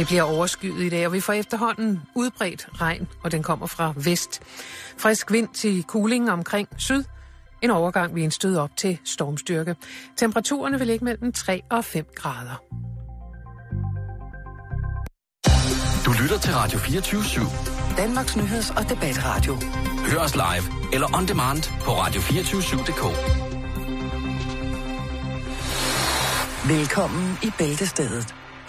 Det bliver overskyet i dag, og vi får efterhånden udbredt regn, og den kommer fra vest. Frisk vind til kuling omkring syd. En overgang ved en stød op til stormstyrke. Temperaturerne vil ligge mellem 3 og 5 grader. Du lytter til Radio 24-7. Danmarks nyheds- og debatradio. Hør os live eller on demand på radio247.dk. Velkommen i Bæltestedet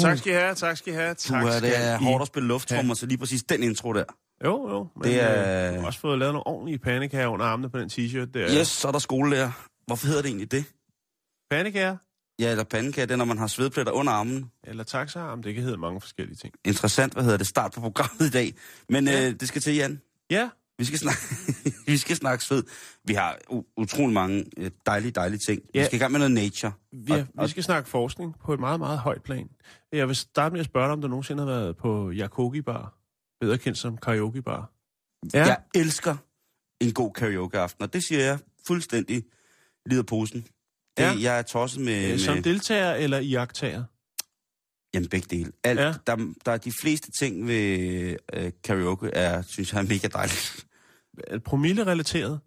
Tak skal I have. Det er hårdt at spille lufttrommer, så lige præcis den intro der. Jo. Men det er... Jeg har også fået lavet nogle ordentlige pandekager under armene på den t-shirt der. Yes, så er der skolelærer. Hvorfor hedder det egentlig det? Pandekager? Ja, eller pandekager, det er, når man har svedpletter under armen. Eller taxaarm, det kan hedde mange forskellige ting. Interessant, hvad hedder det? Start på programmet i dag. Men ja. Det skal til, Jan. Ja. Vi skal snakke sved. Vi har utrolig mange dejlige ting. Ja. Vi skal i gang med noget nature. Vi skal snakke forskning på et meget, meget højt plan. Jeg vil starte med at spørge dig, om du nogensinde har været på Yakogi-bar, bedre kendt som karaoke-bar. Ja. Jeg elsker en god karaoke-aften, og det siger jeg fuldstændig lider posen. Ja. Jeg er tosset med... Som deltager eller iagttager? Jamen begge dele. Alt, ja. Der er de fleste ting ved karaoke, synes jeg er mega dejligt. Promille-relateret?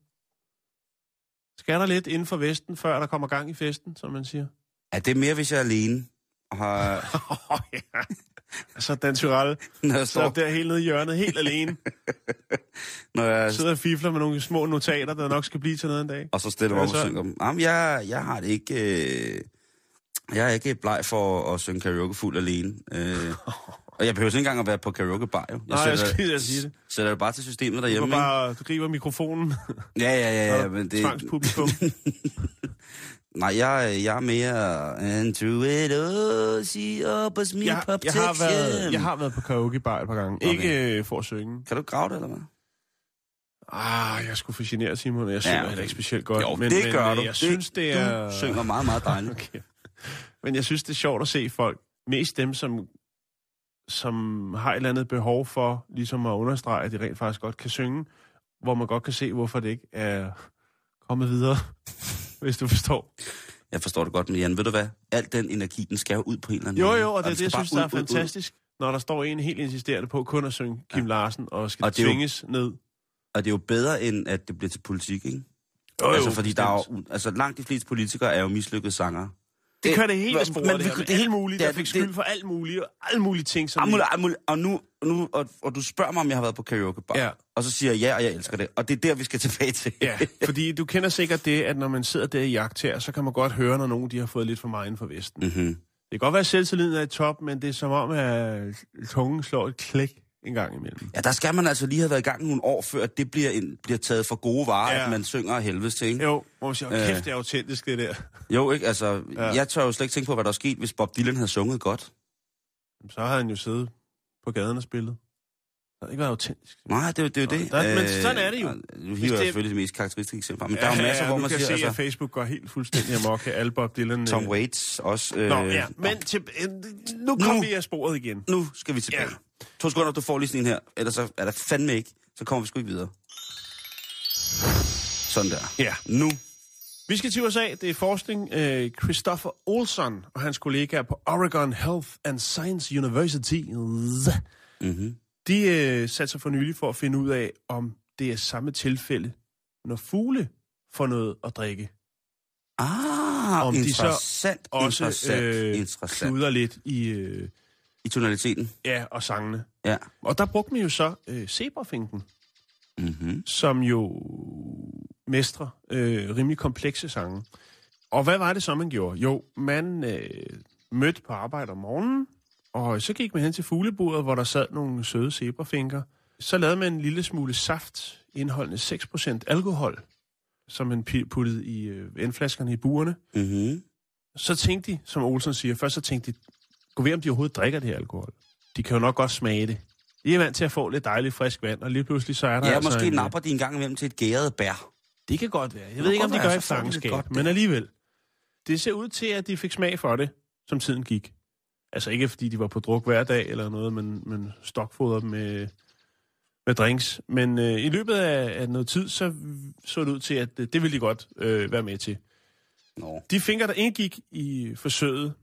Skal der lidt inden for vesten, før der kommer gang i festen, som man siger? Ja, det er mere, hvis jeg er alene. Ja. Så Dan Tyrell, så der helt nede i hjørnet, helt alene. Når jeg sidder og fifler med nogle små notater, der nok skal blive til noget en dag. Og så stiller man op og synger dem. Jamen, jeg har det ikke... Jeg er ikke bleg for at synge karaoke fuld alene. Og jeg behøver ikke engang at være på karaoke-bar, jo. Jeg sige det. Sætter det bare til systemet derhjemme. Du griber mikrofonen. Ja, men det... Tvangspublikum. Nej, jeg er mere... And to it all, see up and smil jeg har været på karaoke-bar et par gange. Okay. Ikke for at synge. Kan du grave det, eller hvad? Jeg skulle få generet, Simon. Jeg synger heller ikke specielt godt. Jo, men, det gør men, du. Jeg synes, det er... Du synger meget, meget dejligt. Okay. Men jeg synes, det er sjovt at se folk. Mest dem, som har et eller andet behov for ligesom at understrege, at de rent faktisk godt kan synge, hvor man godt kan se, hvorfor det ikke er kommet videre, hvis du forstår. Jeg forstår det godt, men Jan, ved du hvad? Al den energi, den skal jo ud på en eller anden måde. Jo, og det er det, jeg synes, der er fantastisk, når der står en helt insisterende på kun at synge Kim Larsen, og skal og tvinges ned. Og det er jo bedre, end at det bliver til politik, ikke? Jo, fordi der er jo, langt de fleste politikere er jo mislykkede sangere. Det kører det hele af sporet, det hele muligt. Jeg fik skyld for alt muligt, og alle mulige ting. Og du spørger mig, om jeg har været på karaokebar. Ja. Og så siger jeg ja, og jeg elsker det. Og det er der, vi skal tilbage til. Ja, fordi du kender sikkert det, at når man sidder der i jagttager, så kan man godt høre, når nogen de har fået lidt for meget inden for vesten. Mm-hmm. Det kan godt være, at selvtilliden er i top, men det er som om, at tungen slår et klik en gang imellem. Ja, der skal man altså lige have været i gang nogle år, før det bliver taget for gode varer, at man synger af helvedes ting. Jo, hvor man siger, kæft, det er autentisk, det der. Jo, ikke? Altså, jeg tør jo slet ikke tænke på, hvad der er sket, hvis Bob Dylan havde sunget godt. Så havde han jo siddet på gaden og spillet. Det har ikke været autentisk. Nej, det er jo det. Men sådan er det jo. Nu hiver jeg selvfølgelig det mest karakteristiske eksempel. Men der er jo masser, hvor man siger... Du kan se, at Facebook går helt fuldstændig amok af Bob Dylan. Tom Waits også. Men nu kommer vi af sporet igen. Nu skal vi tilbage. 2 sekunder, du får lige sådan en her. Ellers så er der fandme ikke. Så kommer vi sgu ikke videre. Sådan der. Ja. Nu. Vi skal til USA. Det er forskning. Christoffer Olsson og hans kollegaer på Oregon Health and Science University. Mm-hmm. De satte sig for nylig for at finde ud af, om det er samme tilfælde, når fugle får noget at drikke. Om interessant, de så også kluder lidt i tonaliteten. Ja, og sangene. Ja. Og der brugte man jo så zebrafinken, som jo mestrer rimelig komplekse sange. Og hvad var det så, man gjorde? Jo, man mødte på arbejde om morgenen, og så gik man hen til fugleburet, hvor der sad nogle søde zebrafinker. Så lavede man en lille smule saft, indholdende 6% alkohol, som man puttede i vandflaskerne i burene. Så tænkte de, som Olsen siger, først så tænkte de, Gå ved, om de overhovedet drikker det her alkohol. De kan jo nok godt smage det. De er vant til at få lidt dejligt frisk vand, og lige pludselig så er der... Ja, altså måske en... napper de en gang imellem til et gæret bær. Det kan godt være. Jeg ved ikke, om de gør et fangenskab, men alligevel. Det ser ud til, at de fik smag for det, som tiden gik. Altså ikke, fordi de var på druk hver dag eller noget, men stokfoder dem med drinks. Men i løbet af noget tid, så det ud til, at det ville de godt være med til. Nå. De fingre, der indgik i forsøget,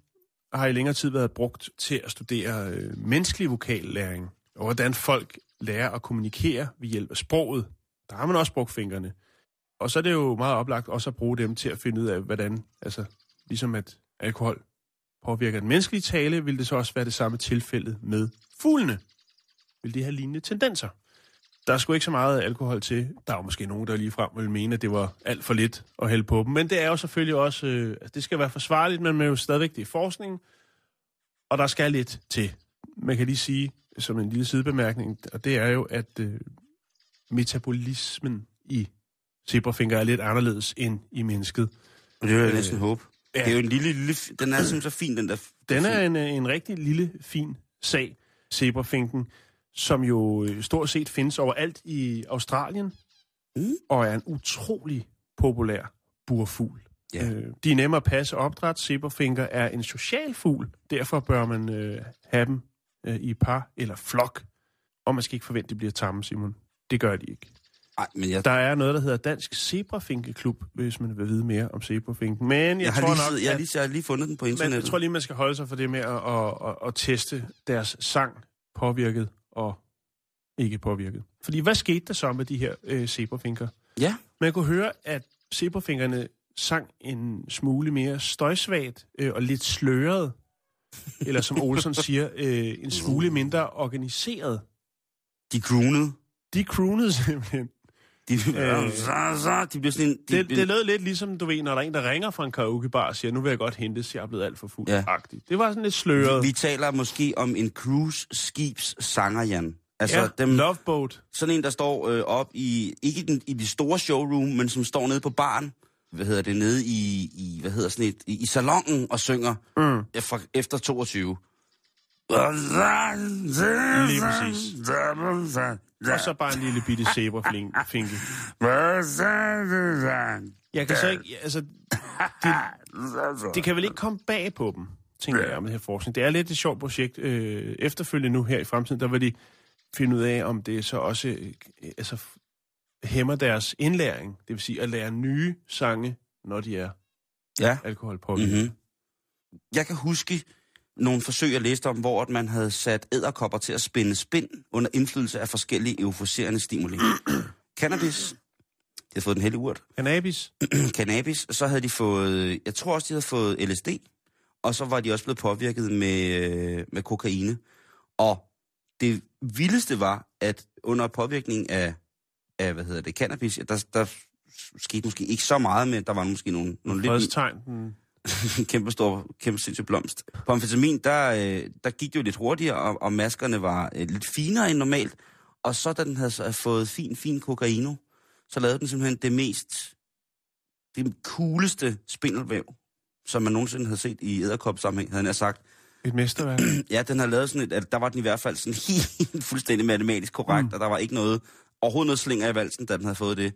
har i længere tid været brugt til at studere menneskelig vokallæring, og hvordan folk lærer at kommunikere ved hjælp af sproget. Der har man også brugt fingrene. Og så er det jo meget oplagt også at bruge dem til at finde ud af, hvordan, altså ligesom at alkohol påvirker den menneskelige tale, vil det så også være det samme tilfælde med fuglene. Vil de have lignende tendenser? Der er sgu ikke så meget alkohol til. Der er jo måske nogen, der ligefrem vil mene, at det var alt for lidt at hælde på dem. Men det er jo selvfølgelig også, det skal være forsvarligt, men man er jo stadigvæk det i forskningen, og der skal lidt til. Man kan lige sige, som en lille sidebemærkning, og det er jo, at metabolismen i zebrafinger er lidt anderledes end i mennesket. Det er jo næsten håb. Ja. Det er jo en lille den er simpelthen så fin, den der... Den er en rigtig lille, fin sag, zebrafinken, som jo stort set findes overalt i Australien, og er en utrolig populær burfugl. Ja. De er nemme at passe opdræt. Zebrafinker er en social fugl, derfor bør man have dem i par eller flok. Og man skal ikke forvente, at de bliver tamme, Simon. Det gør de ikke. Ej, men der er noget, der hedder Dansk Zebrafinkeklub, hvis man vil vide mere om zebrafinken. Men jeg tror nok... Jeg har lige fundet den på internettet. Men jeg tror lige, man skal holde sig for det med at teste deres sang påvirket og ikke påvirket. Fordi hvad skete der så med de her zebrafinker? Ja. Man kunne høre, at zebrafinkerne sang en smule mere støjsvagt og lidt sløret. Eller som Olsson siger, en smule mindre organiseret. De croonede simpelthen. De blev sådan en... Det lød lidt ligesom, du ved, når der er en, der ringer fra en karaokebar og siger, nu vil jeg godt hentes, jeg er blevet alt for fuld-agtigt. Ja. Det var sådan lidt sløret. Vi taler måske om en cruise-skibs-sanger, Jan. Altså, ja, dem, Love Boat. Sådan en, der står op i... Ikke i det store showroom, men som står nede på baren. Hvad hedder det? Nede i salongen og synger efter 22. Lige præcis. Og så bare en lille bitte zebrafinke. Jeg kan så ikke... Altså, det kan vel ikke komme bag på dem, tænker jeg, med her forskning. Det er lidt et sjovt projekt. Efterfølgende nu her i fremtiden, der vil de finde ud af, om det så også hæmmer deres indlæring. Det vil sige at lære nye sange, når de er alkoholpåvirket. Mm-hmm. Jeg kan huske... nogle forsøg, jeg læste om, hvor man havde sat edderkopper til at spænde spind under indflydelse af forskellige euforiserende stimuli. Cannabis. De havde fået den hellige urt. Cannabis. Så havde de fået, jeg tror også, de havde fået LSD. Og så var de også blevet påvirket med kokaine. Og det vildeste var, at under påvirkning af cannabis, der skete måske ikke så meget, men der var måske nogle lidt... kæmpe sindssygt blomst. På amfetamin, der gik det jo lidt hurtigere, og maskerne var lidt finere end normalt, og så da den havde fået fin kokaino, så lavede den simpelthen det cooleste spindelvæv, som man nogensinde havde set i edderkop-sammenhæng, havde han sagt. Et mesterværk. Ja, den har lavet sådan der var den i hvert fald sådan helt fuldstændig matematisk korrekt, og der var ikke noget, overhovedet noget slinger i valsen, da den havde fået det.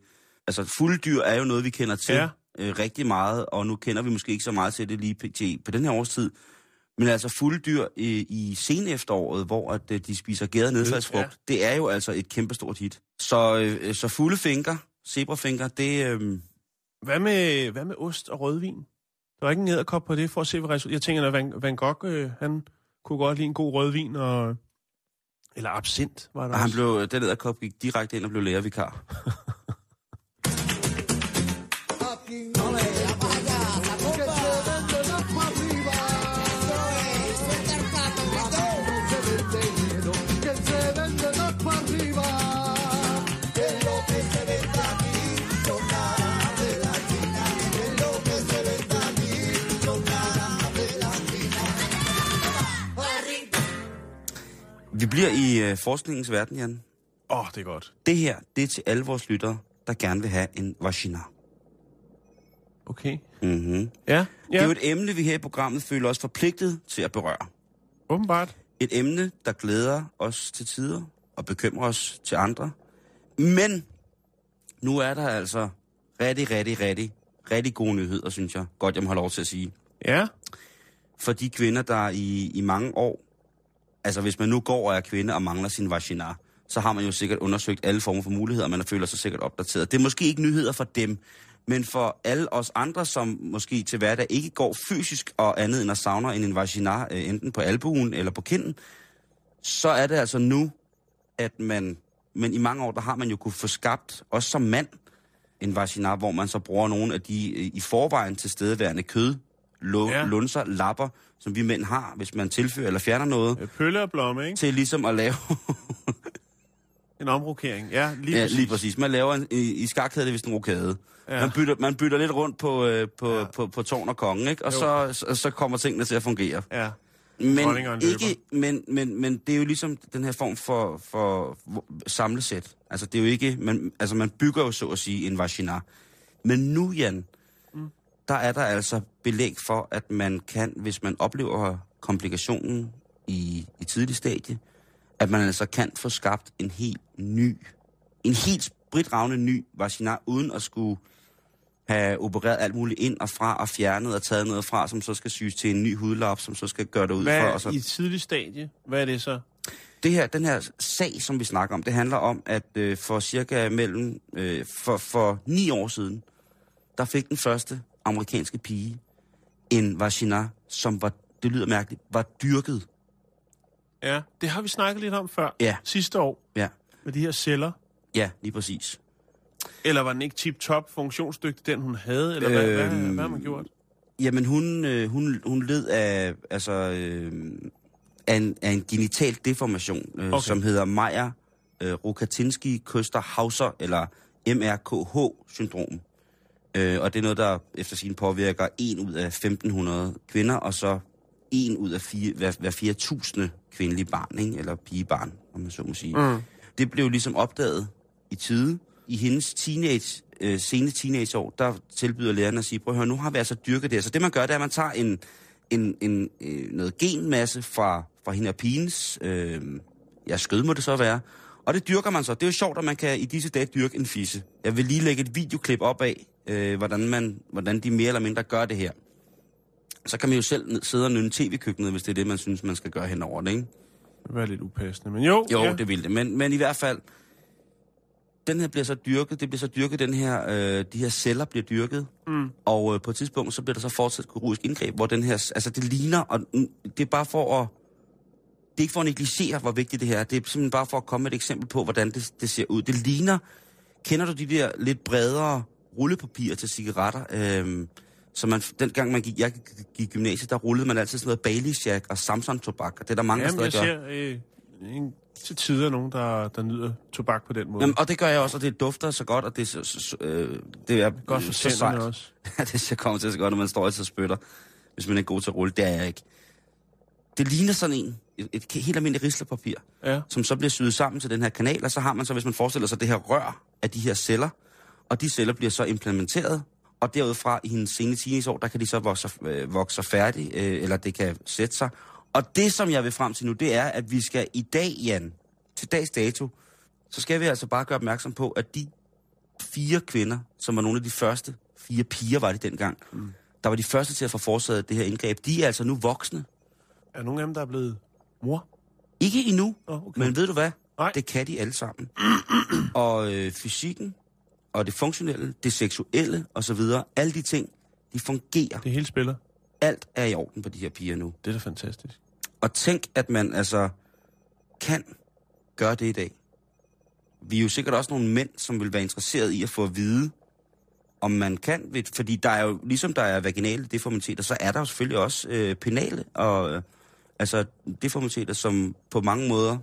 Altså, fulddyr er jo noget, vi kender til. Ja. Rigtig meget, og nu kender vi måske ikke så meget til det lige på den her årstid, men altså fulddyr i senefteråret, hvor at de spiser gæret nedslagsfrugt, det er jo altså et kæmpestort hit. Så fulde finker, zebrafinker, det... Hvad med ost og rødvin? Der er ikke en edderkop på det, for at se, hvad resultatet... Jeg tænker, at Van Gogh, han kunne godt lide en god rødvin, og... Eller absint, var der også. Den edderkop gik direkte ind og blev lærervikar. Vi bliver i forskningens verden, Jan. Det er godt. Det her, det er til alle vores lyttere, der gerne vil have en vagina. Okay. Mm-hmm. Ja. Det er jo et emne, vi her i programmet føler os forpligtet til at berøre. Åbenbart. Et emne, der glæder os til tider og bekymrer os til andre. Men nu er der altså rigtig gode nyheder, synes jeg. Godt, jeg må have lov til at sige. Ja. For de kvinder, der i mange år... Altså, hvis man nu går og er kvinde og mangler sin vagina, så har man jo sikkert undersøgt alle former for muligheder, og man føler sig sikkert opdateret. Det er måske ikke nyheder for dem, men for alle os andre, som måske til hverdag ikke går fysisk og andet end at savner en vagina, enten på albuen eller på kinden, så er det altså nu, at man... Men i mange år, der har man jo kunne få skabt, også som mand, en vagina, hvor man så bruger nogle af de i forvejen tilstedeværende kød, lunser, lapper, som vi mænd har, hvis man tilfører eller fjerner noget. Pølle og blomme, ikke? Til ligesom at lave... en omrokering, ja. Lige præcis. Man laver en, i skak hedder det vist en rokade. Ja. Man bytter lidt rundt på tårn og kongen, ikke? Og så kommer tingene til at fungere. Ja. Men det er jo ligesom den her form for samlesæt. Altså det er jo ikke, man bygger jo så at sige en vagina. Men nu, Jan, der er der altså belæg for, at man kan, hvis man oplever komplikationen i tidlig stadie, at man altså kan få skabt en helt spritravende ny vagina, uden at skulle have opereret alt muligt ind og fra, og fjernet og taget noget fra, som så skal syes til en ny hudlap, som så skal gøre det ud fra. Hvad i tidlig stadie? Hvad er det så? Den her sag, som vi snakker om, det handler om, at for cirka mellem... For 9 år siden, der fik den første amerikanske pige en vagina, som var, det lyder mærkeligt, var dyrket. Ja, det har vi snakket lidt om før. Ja. Sidste år. Ja. Med de her celler. Ja, lige præcis. Eller var den ikke tip-top funktionsdygtig, den hun havde? Eller hvad har man gjort? Jamen, hun led af, altså, af en genital deformation, okay, som hedder Meyer Rokitansky-Küster-Hauser, eller MRKH-syndrom. Og det er noget, der efter sin påvirker 1 ud af 1.500 kvinder, og så 1 ud af hver 4.000 kvindelige barn, ikke? Eller pigebarn, om man så må sige. Mm. Det blev ligesom opdaget i tide. I hendes sene teenageår, der tilbyder lærerne at sige, prøv at høre, nu har vi altså dyrket det. Så det man gør, det er, at man tager noget genmasse fra hende og pigens, skød må det så være, og det dyrker man så. Det er jo sjovt, at man kan i disse dage dyrke en fisse. Jeg vil lige lægge et videoklip op af, hvordan de mere eller mindre gør det her. Så kan man jo selv sidde og nynne tv-køkkenet, hvis det er det, man synes, man skal gøre henover det, ikke? Det var lidt upassende, men jo, ja. Det ville det. Men i hvert fald, den her bliver så dyrket, de her celler bliver dyrket, og på et tidspunkt, så bliver der så fortsat kirurgisk indgreb, hvor den her, altså det ligner, og det er bare for at, det er ikke for at negligere, hvor vigtigt det her er, det er simpelthen bare for at komme med et eksempel på, hvordan det ser ud. Det ligner, kender du de der lidt bredere rullepapirer til cigaretter, så man, dengang jeg gik i gymnasiet, der rullede man altid sådan noget Baileys-jack og Samson-tobak, og det er der mange, der stadig gør. Til tider nogen, der nyder tobak på den måde. Jamen, og det gør jeg også, og det dufter så godt, og det er godt for tænderne også. Ja, det ser kommet til så godt, når man står altid og spytter, hvis man er god til at rulle. Det er jeg ikke. Det ligner sådan et helt almindeligt rislepapir, ja, som så bliver syet sammen til den her kanal, og så har man så, hvis man forestiller sig, det her rør af de her celler, og de celler bliver så implementeret, og derudfra i hendes sene teenageår, der kan de så vokse færdig, eller det kan sætte sig. Og det, som jeg vil frem til nu, det er, at vi skal i dag, Jan, til dags dato, så skal vi altså bare gøre opmærksom på, at de 4 kvinder, som var nogle af de første, 4 piger var det dengang, der var de første til at få foretaget det her indgreb, de er altså nu voksne. Er nogen af dem, der er blevet mor? Ikke endnu, okay, men ved du hvad? Nej. Det kan de alle sammen. Og fysikken, og det funktionelle, det seksuelle osv., alle de ting, de fungerer. Det hele spiller. Alt er i orden på de her piger nu. Det er da fantastisk. Og tænk, at man altså kan gøre det i dag. Vi er jo sikkert også nogle mænd, som vil være interesseret i at få at vide, om man kan. Fordi der er jo, ligesom der er vaginale deformiteter, så er der jo selvfølgelig også penale og altså deformiteter, som på mange måder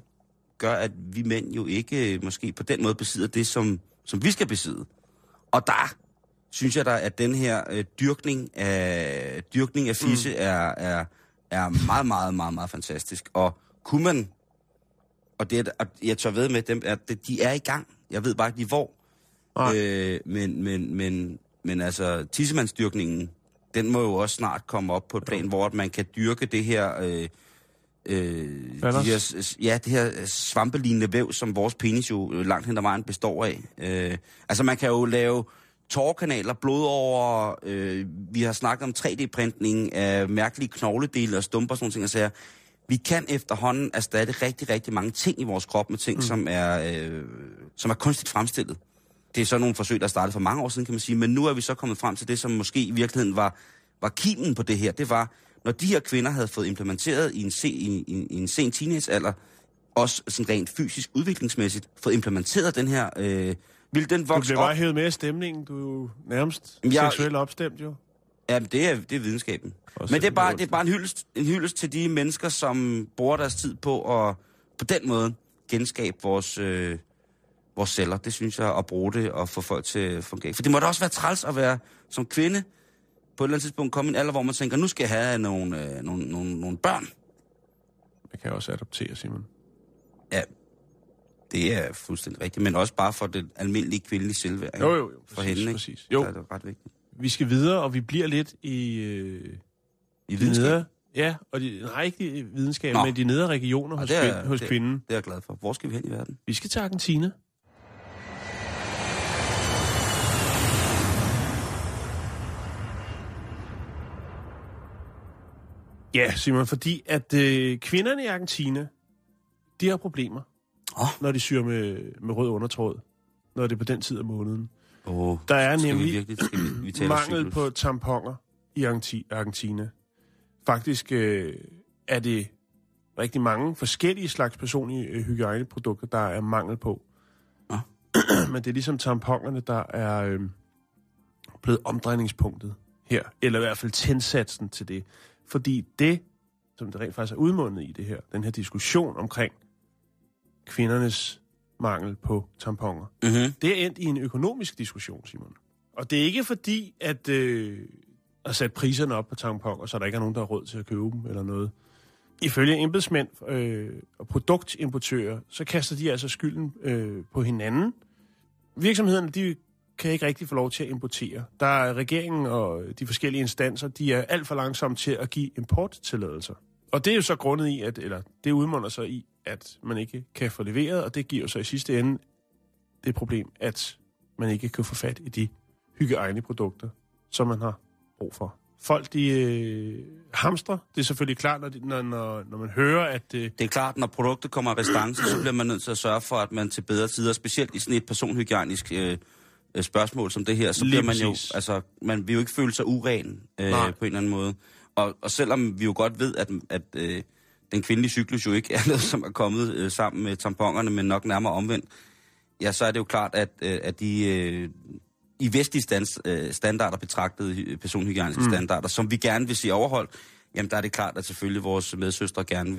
gør, at vi mænd jo ikke måske på den måde besidder det, som vi skal besidde. Og der synes jeg da, at den her dyrkning af fisse er meget, meget, meget, meget fantastisk. Og kunne man, og jeg tør ved med dem, at de er i gang. Jeg ved bare ikke lige hvor. Men altså, tissemandsdyrkningen, den må jo også snart komme op på et plan, hvor man kan dyrke det her det her svampelignende væv, som vores penis jo langt hen ad vejen består af. Altså man kan jo lave tårkanaler, blodårer, vi har snakket om 3D-printning af mærkelige knogledele og stumper og sådan ting og sager. Vi kan efterhånden erstatte rigtig, rigtig mange ting i vores krop med ting, som er kunstigt fremstillet. Det er så nogle forsøg, der startede for mange år siden, kan man sige, men nu er vi så kommet frem til det, som måske i virkeligheden var kimen på det her. Det var, når de her kvinder havde fået implementeret i en sen teenagealder, også sådan rent fysisk udviklingsmæssigt, fået implementeret den her... den vokse op... Du blev bare hævet med af stemningen, du nærmest seksuelt opstemt jo. Jamen, det er videnskaben. Også men det er bare en hyldest til de mennesker, som bruger deres tid på at på den måde genskabe vores celler. Det synes jeg, at bruge det og få folk til at fungere. For det må da også være træls at være som kvinde på et eller andet tidspunkt komme i en alder, hvor man tænker, nu skal jeg have nogle børn. Man kan også adoptere, Simon. Ja, det er fuldstændig rigtigt, men også bare for den almindelige kvindelige selvværd. Jo, præcis, for hende, præcis. Jo. Der er det ret vigtigt. Vi skal videre, og vi bliver lidt i videnskab. Neder, ja, og nej, ikke videnskab, men de nedre regioner hos kvinden. Det er jeg glad for. Hvor skal vi hen i verden? Vi skal til Argentina. Ja, Simon, fordi at kvinderne i Argentina, de har problemer, når de syr med rød undertråd, når det er på den tid af måneden. Der er nemlig vi mangel på tamponer i Argentina. Faktisk er det rigtig mange forskellige slags personlige hygiejneprodukter, der er mangel på. Men det er ligesom tamponerne, der er blevet omdrejningspunktet her. Eller i hvert fald tændsatsen til det. Fordi det, som det rent faktisk er udmundet i det her, den her diskussion omkring kvindernes mangel på tamponer. Uh-huh. Det er endt i en økonomisk diskussion, Simon. Og det er ikke fordi, at sætte priserne op på tamponer, så der ikke er nogen, der har råd til at købe dem eller noget. Ifølge embedsmænd og produktimportører, så kaster de altså skylden på hinanden. Virksomhederne, de kan ikke rigtig få lov til at importere. Der er regeringen og de forskellige instanser, de er alt for langsomme til at give importtilladelser. Og det er jo så grundet i, eller det udmunder sig i, at man ikke kan få leveret, og det giver så i sidste ende det problem, at man ikke kan få fat i de hygiejneprodukter, som man har brug for. Folk, de hamstrer. Det er selvfølgelig klart, når man hører, at... Det er klart, når produktet kommer af restance, så bliver man nødt til at sørge for, at man til bedre tider, specielt i sådan et personhygiejnisk spørgsmål som det her, så bliver man jo... Altså, man vil jo ikke føle sig uren på en eller anden måde. Og selvom vi jo godt ved, at den kvindelige cyklus jo ikke er noget, som er kommet sammen med tamponerne, men nok nærmere omvendt, ja, så er det jo klart, at de i vestlige standarder betragtede personhygiejniske standarder, som vi gerne vil se overholdt, jamen der er det klart, at selvfølgelig vores medsøstre gerne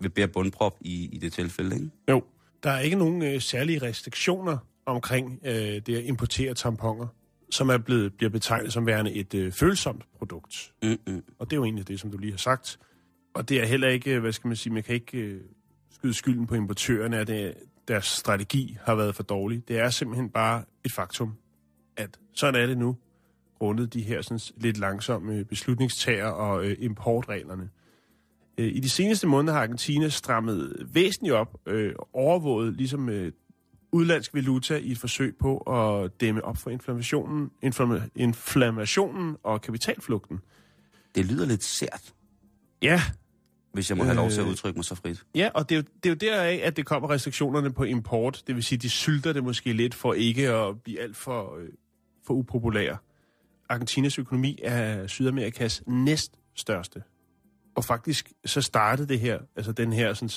vil bære bundprop i det tilfælde, ikke? Jo, der er ikke nogen særlige restriktioner omkring det at importere tamponer, som bliver betegnet som værende et følsomt produkt. Og det er jo egentlig det, som du lige har sagt. Og det er heller ikke, hvad skal man sige, man kan ikke skyde skylden på importørerne, at deres strategi har været for dårlig. Det er simpelthen bare et faktum, at sådan er det nu, grundet de her sådan, lidt langsomme beslutningstager og importreglerne. I de seneste måneder har Argentina strammet væsentligt op, overvåget ligesom udlandsk valuta i et forsøg på at dæmme op for inflammationen og kapitalflugten. Det lyder lidt sært. Ja. Hvis jeg må have lov til at udtrykke mig så frit. Ja, og det er jo deraf, at det kommer restriktionerne på import. Det vil sige, de sylter det måske lidt for ikke at blive alt for upopulære. Argentinas økonomi er Sydamerikas næststørste. Og faktisk så startede det her, altså den her sådan,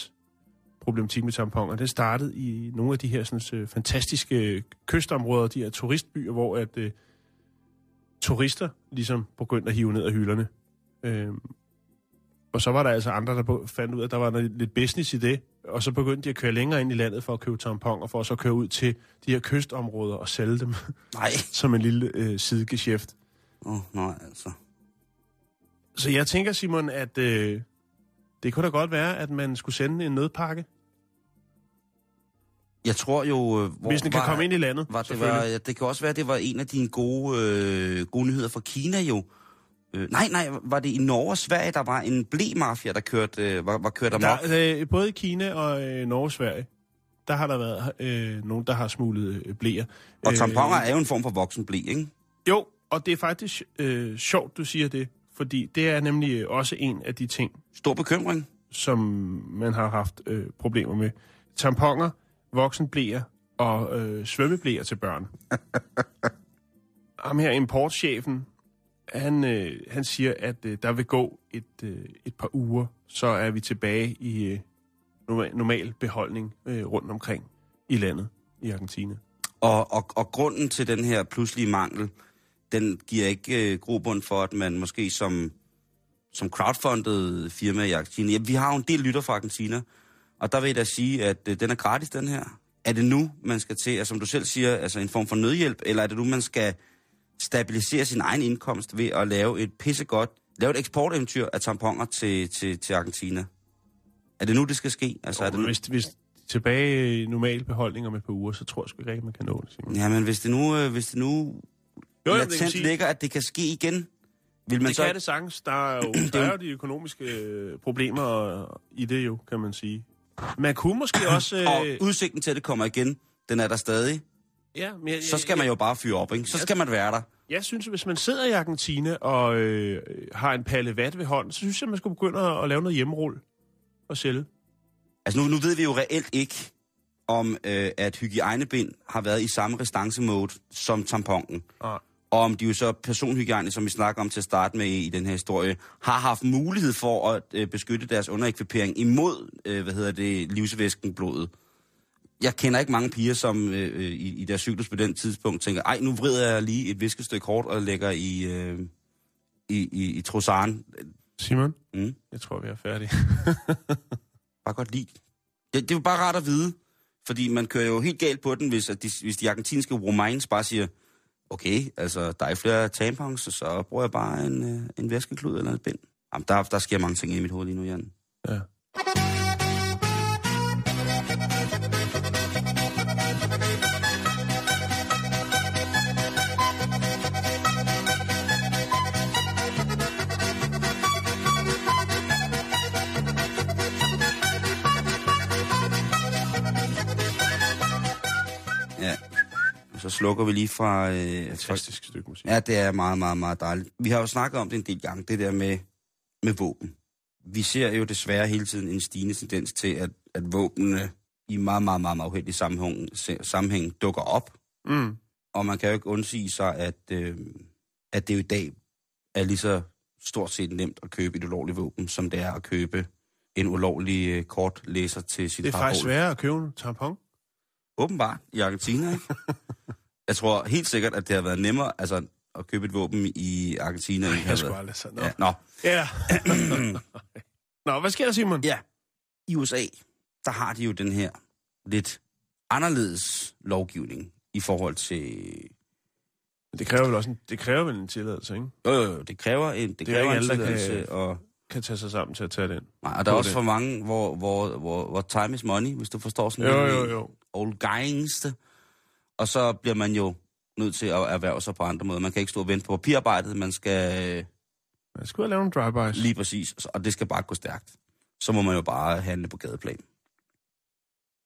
problematik med tamponer, det startede i nogle af de her sådan, fantastiske kystområder, de her turistbyer, hvor at turister ligesom begyndte at hive ned af hylderne. Og så var der altså andre, der fandt ud af, at der var lidt business i det. Og så begyndte de at køre længere ind i landet for at købe tamponer, for at så køre ud til de her kystområder og sælge dem. Nej. Som en lille sidegeschæft. Nej, altså. Så jeg tænker, Simon, at det kunne da godt være, at man skulle sende en nødpakke. Jeg tror jo... Hvis den kan komme ind i landet, det kan også være, at det var en af dine gode nyheder fra Kina jo. Nej, var det i Norge og Sverige, der var en blemafia, der kørte amok? Både i Kina og Norge og Sverige, der har der været nogen, der har smuglet bleer. Og tamponer er jo en form for voksen ble, ikke? Jo, og det er faktisk sjovt, du siger det, fordi det er nemlig også en af de ting. Stor bekymring. Som man har haft problemer med. Tamponer, voksenbleer og svømmebleer til børn. Ham her importchefen, han siger, at der vil gå et par uger, så er vi tilbage i normal beholdning rundt omkring i landet, i Argentina. Og grunden til den her pludselige mangel, den giver ikke grobund for, at man måske som crowdfundet firma i Argentina. Ja, vi har jo en del lytter fra Argentina, og der vil jeg da sige, at den er gratis, den her. Er det nu, man skal til, altså, som du selv siger, altså en form for nødhjælp, eller er det nu, man skal stabilisere sin egen indkomst ved at lave et eksporteventyr af tamponer til Argentina? Er det nu, det skal ske? Altså, hvis tilbage normale beholdninger med et par uger, så tror jeg sgu ikke, man kan nå det. Ja, men hvis det nu latent ligger, at det kan ske igen, det så... kan det sagtens. Der er jo de økonomiske problemer i det jo, kan man sige. Man kunne måske også... Og udsigten til, at det kommer igen, den er der stadig. Ja, men så skal man jo bare fyre op, ikke? Så skal man være der. Jeg synes, at hvis man sidder i Argentina og har en palle vat ved hånden, så synes jeg, man skulle begynde at lave noget hjemmerol og sælge. Altså nu ved vi jo reelt ikke, om at hygiejnebind har været i samme restancemode som tamponen. Og om de jo så personhygiejne, som vi snakker om til at starte med i den her historie, har haft mulighed for at beskytte deres underekvipering imod, livsvæsken blodet. Jeg kender ikke mange piger, som i deres cyklus på den tidspunkt tænker, ej, nu vrider jeg lige et viskestykke hårdt og lægger i trossaren. Simon, jeg tror, vi er færdige. Bare godt lide. Det er jo bare rart at vide, fordi man kører jo helt galt på den, hvis de argentinske romains bare siger, okay, altså, der er flere tampons, så bruger jeg bare en væskeklud eller et bind. Jamen, der sker mange ting i mit hoved lige nu, Jan. Ja. Så slukker vi lige fra... fantastisk stykke musik. Ja, det er meget, meget, meget dejligt. Vi har jo snakket om det en del gange, det der med våben. Vi ser jo desværre hele tiden en stigende tendens til, at våbnene i meget, meget, meget uheldige sammenhæng dukker op. Mm. Og man kan jo ikke undsige sig, at det jo i dag er lige så stort set nemt at købe et ulovligt våben, som det er at købe en ulovlig kortlæser til sit parabol. Det er faktisk sværere at købe en tampon. Åbenbart i Argentina, ikke? Jeg tror helt sikkert, at det har været nemmere altså, at købe et våben i Argentina. Nej, jeg skulle aldrig sådan noget. Ja. Nå, hvad sker der, Simon? Ja, i USA, der har de jo den her lidt anderledes lovgivning i forhold til... Men det kræver vel også en tilladelse, ikke? Jo, det kræver en tilladelse. Alle, kan tage sig sammen til at tage den. Nej, og der er også for mange, hvor time is money, hvis du forstår sådan noget. Jo. Old gangste. Og så bliver man jo nødt til at erhverve sig på andre måder. Man kan ikke stå og vente på papirarbejdet, man skal... Man skal jo lave en drive-bys. Lige præcis, og det skal bare gå stærkt. Så må man jo bare handle på gadeplan.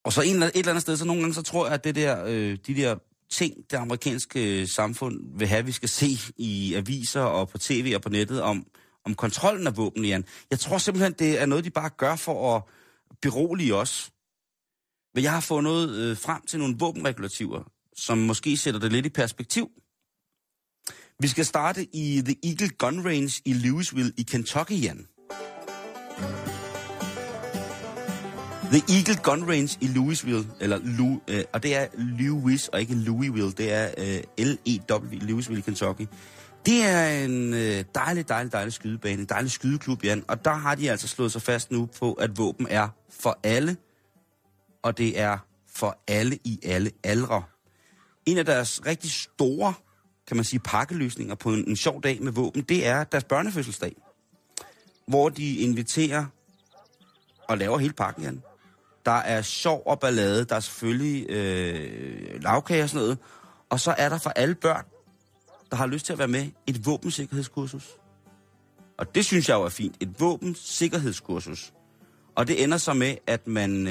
Og så et eller andet sted, så nogle gange, så tror jeg, at det der, de der ting, det amerikanske samfund vil have, vi skal se i aviser og på tv og på nettet om kontrollen af våben, Jan. Jeg tror simpelthen, det er noget, de bare gør for at berolige os. Men jeg har fået noget frem til nogle våbenregulativer, som måske sætter det lidt i perspektiv. Vi skal starte i The Eagle Gun Range i Louisville i Kentucky, Jan. The Eagle Gun Range i Louisville, og det er Lewis og ikke Louisville, det er L-E-W, Louisville i Kentucky. Det er en dejlig skydebane, en dejlig skydeklub, Jan. Og der har de altså slået sig fast nu på, at våben er for alle, og det er for alle i alle aldre. En af deres rigtig store, kan man sige, pakkeløsninger på en sjov dag med våben, det er deres børnefødselsdag, hvor de inviterer og laver hele pakken, Jan. Der er sjov og ballade, der er selvfølgelig lavkage og sådan noget, og så er der for alle børn, der har lyst til at være med, et våbensikkerhedskursus. Og det synes jeg jo er fint. Et våbensikkerhedskursus. Og det ender så med, at man...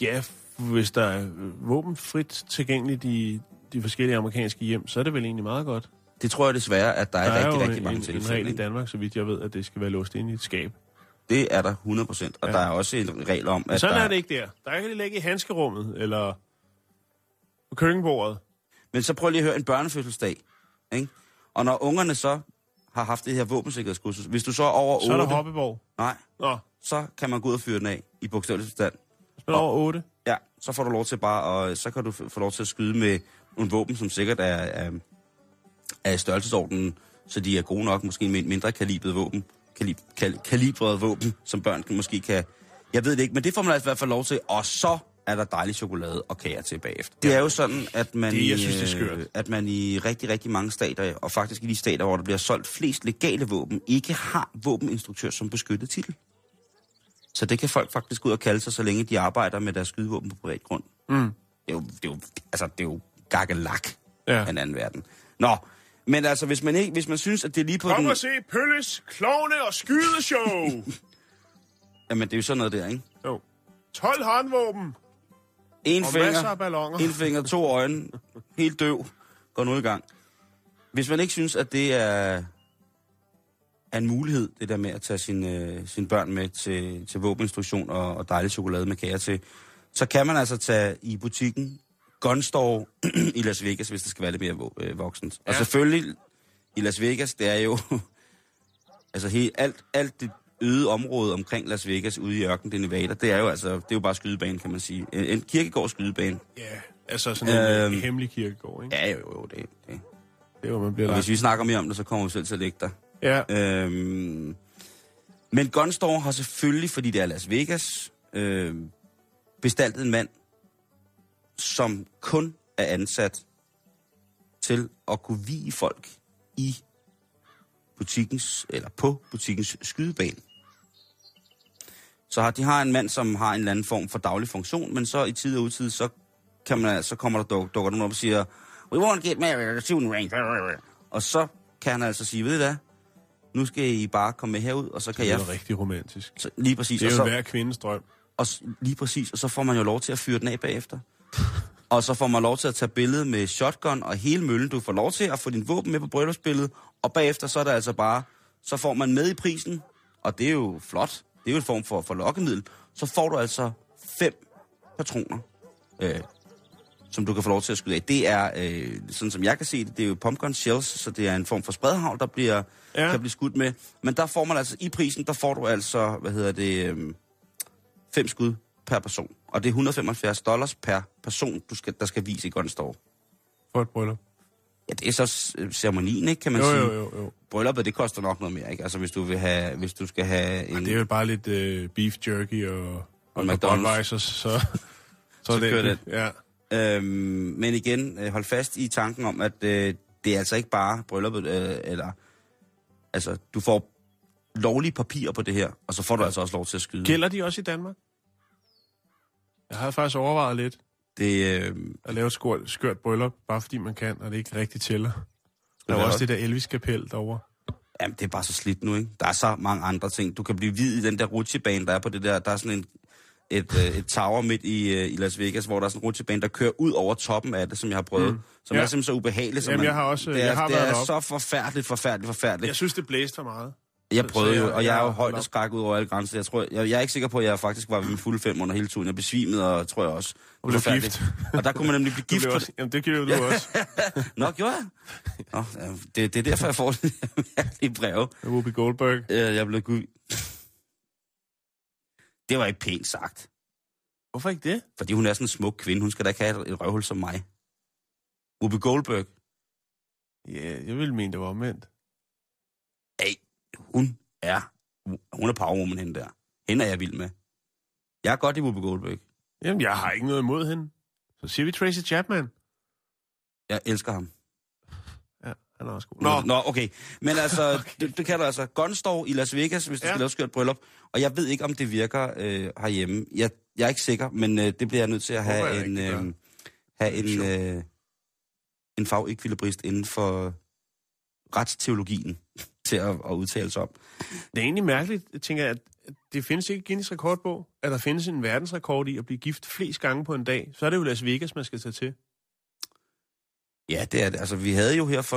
Ja, hvis der er våbenfrit tilgængeligt i de forskellige amerikanske hjem, så er det vel egentlig meget godt. Det tror jeg desværre, at der er rigtig mange tilfælde. Der er jo en regel i Danmark, så vidt jeg ved, at det skal være låst ind i et skab. Det er der 100%, og ja. Der er også en regel om, at sådan er det ikke der. Der kan det ligge i handskerummet, eller på køkkenbordet. Men så prøv lige at høre en børnefødselsdag, ikke? Og når ungerne så har haft det her våbensikkerhedskursus, hvis du så er over 8... Så er der Hoppeborg. Nej. Nå. Så kan man gå ud og fyre den af, i bogstavelig forstand. Så over 8? Ja, så får du lov til bare, og så kan du få lov til at skyde med en våben, som sikkert er i størrelsesordenen, så de er gode nok, måske med en mindre kalibret våben. Kalibrede våben, som børn måske kan... Jeg ved det ikke, men det får man altså i hvert fald lov til. Og så er der dejlig chokolade og kager til bagefter. Det er jo sådan, at man, i rigtig, rigtig mange stater, og faktisk i de stater, hvor der bliver solgt flest legale våben, ikke har våbeninstruktør som beskyttet titel. Så det kan folk faktisk gå ud og kalde sig, så længe de arbejder med deres skydevåben på privat grund. Mm. Det er jo gakkelak af en anden verden. Nå, men altså, hvis man synes, at det er lige på kom den... Kom og se Pølles, Klovne og Skydeshow! Jamen, det er jo sådan noget der, ikke? Jo. 12 håndvåben! En og finger, masser af balloner. En finger, to øjne, helt døv, går nu i gang. Hvis man ikke synes, at det er en mulighed, det der med at tage sine børn med til våbeninstruktion og dejlig chokolade med kager til, så kan man altså tage i butikken Gun Store i Las Vegas, hvis det skal være lidt mere voksent. Ja. Og selvfølgelig, i Las Vegas, det er jo... altså alt det øde område omkring Las Vegas ude i ørkenen, det Nevada, det er jo bare skydebane, kan man sige. En kirkegård skydebane. Ja, altså sådan en hemmelig kirkegård, ikke? Ja, jo, det. Det er, hvor man bliver og hvis vi snakker mere om det, så kommer vi selv til at lægge dig. Ja. Men Gun Store har selvfølgelig, fordi det er Las Vegas, bestaltet en mand, som kun er ansat til at kunne vie folk i butikkens, eller på butikkens skydebane. Så de har en mand, som har en eller anden form for daglig funktion, men så i tid og utid, så kommer der dukker nogen op og siger, we won't get married, shooting range. Og så kan han altså sige, ved I hvad? Nu skal I bare komme med herud, og så kan jeg... Det er rigtig romantisk. Så, lige præcis. Det er jo hver kvindes drøm. Og lige præcis, og så får man jo lov til at fyre den af bagefter. Og så får man lov til at tage billede med shotgun og hele møllen. Du får lov til at få din våben med på bryllupsbilledet, og bagefter så er der altså bare, så får man med i prisen, og det er jo flot. Det er jo en form for lokkemiddel. Så får du altså 5 patroner, som du kan få lov til at skyde af. Det er, sådan som jeg kan se det, det er jo pumpgun shells, så det er en form for spredhavl, der kan blive skudt med. Men der får man altså i prisen, der får du altså, 5 skud per person. Og det er $175 per person, der skal vise i Gun Store. For et bryllup. Ja, det er så ceremonien, ikke, kan man sige. Jo. Brylluppet, det koster nok noget mere, ikke? Altså, hvis du skal have en... Ja, det er jo bare lidt beef jerky og McDonald's, så kører det. Ja. Men igen, hold fast i tanken om, at det er altså ikke bare brylluppet, eller... Altså, du får lovlige papirer på det her, og så får du altså også lov til at skyde. Gælder de også i Danmark? Jeg havde faktisk overvejet lidt at lave et skørt bryllup, bare fordi man kan, og det ikke rigtig tæller. Der er også det der Elvis-kapel derovre. Jamen, det er bare så slidt nu, ikke? Der er så mange andre ting. Du kan blive hvid i den der rutsjebane, der er på det der. Der er sådan et tower midt i Las Vegas, hvor der er sådan en rutsjebane, der kører ud over toppen af det, som jeg har prøvet. Som er simpelthen så ubehageligt. Jamen, jeg har også... Det er så forfærdeligt. Jeg synes, det blæste for meget. Jeg prøvede jo, og jeg er jo højt og skræk ud over alle grænser. Jeg er ikke sikker på, at jeg faktisk var ved min fulde 5 under hele turen. Jeg besvimede, og tror jeg også. Og blev gift. Og der kunne man nemlig blive gift. Også, jamen, det gjorde du også. Nå, gjorde jeg? Nå, det er derfor, jeg får det mærkelige brev. Whoopi Goldberg. Jeg blev gud. Det var ikke pænt sagt. Hvorfor ikke det? Fordi hun er sådan en smuk kvinde. Hun skal da ikke have et røvhul som mig. Whoopi Goldberg. Ja, jeg ville mene, det var omvendt. Ej. Hun er powerwoman, hende der. Hende er jeg vild med. Jeg er godt i Whoopi Goldberg. Jamen, jeg har ikke noget imod hende. Så siger vi Tracy Chapman. Jeg elsker ham. Ja, han er også god. Nå, okay. Men altså, okay. Det kan du altså. Gun Store i Las Vegas, hvis du skal lave et skørt bryllup. Og jeg ved ikke, om det virker herhjemme. Jeg er ikke sikker, men det bliver jeg nødt til at have en fagekvilibrist inden for retsteologien. til at udtale sig om. Det er egentlig mærkeligt, jeg tænker, at det findes ikke Guinness rekordbog, at der findes en verdensrekord i at blive gift flest gange på en dag. Så er det jo Las Vegas, man skal tage til. Ja, det er det. Altså, vi havde jo her for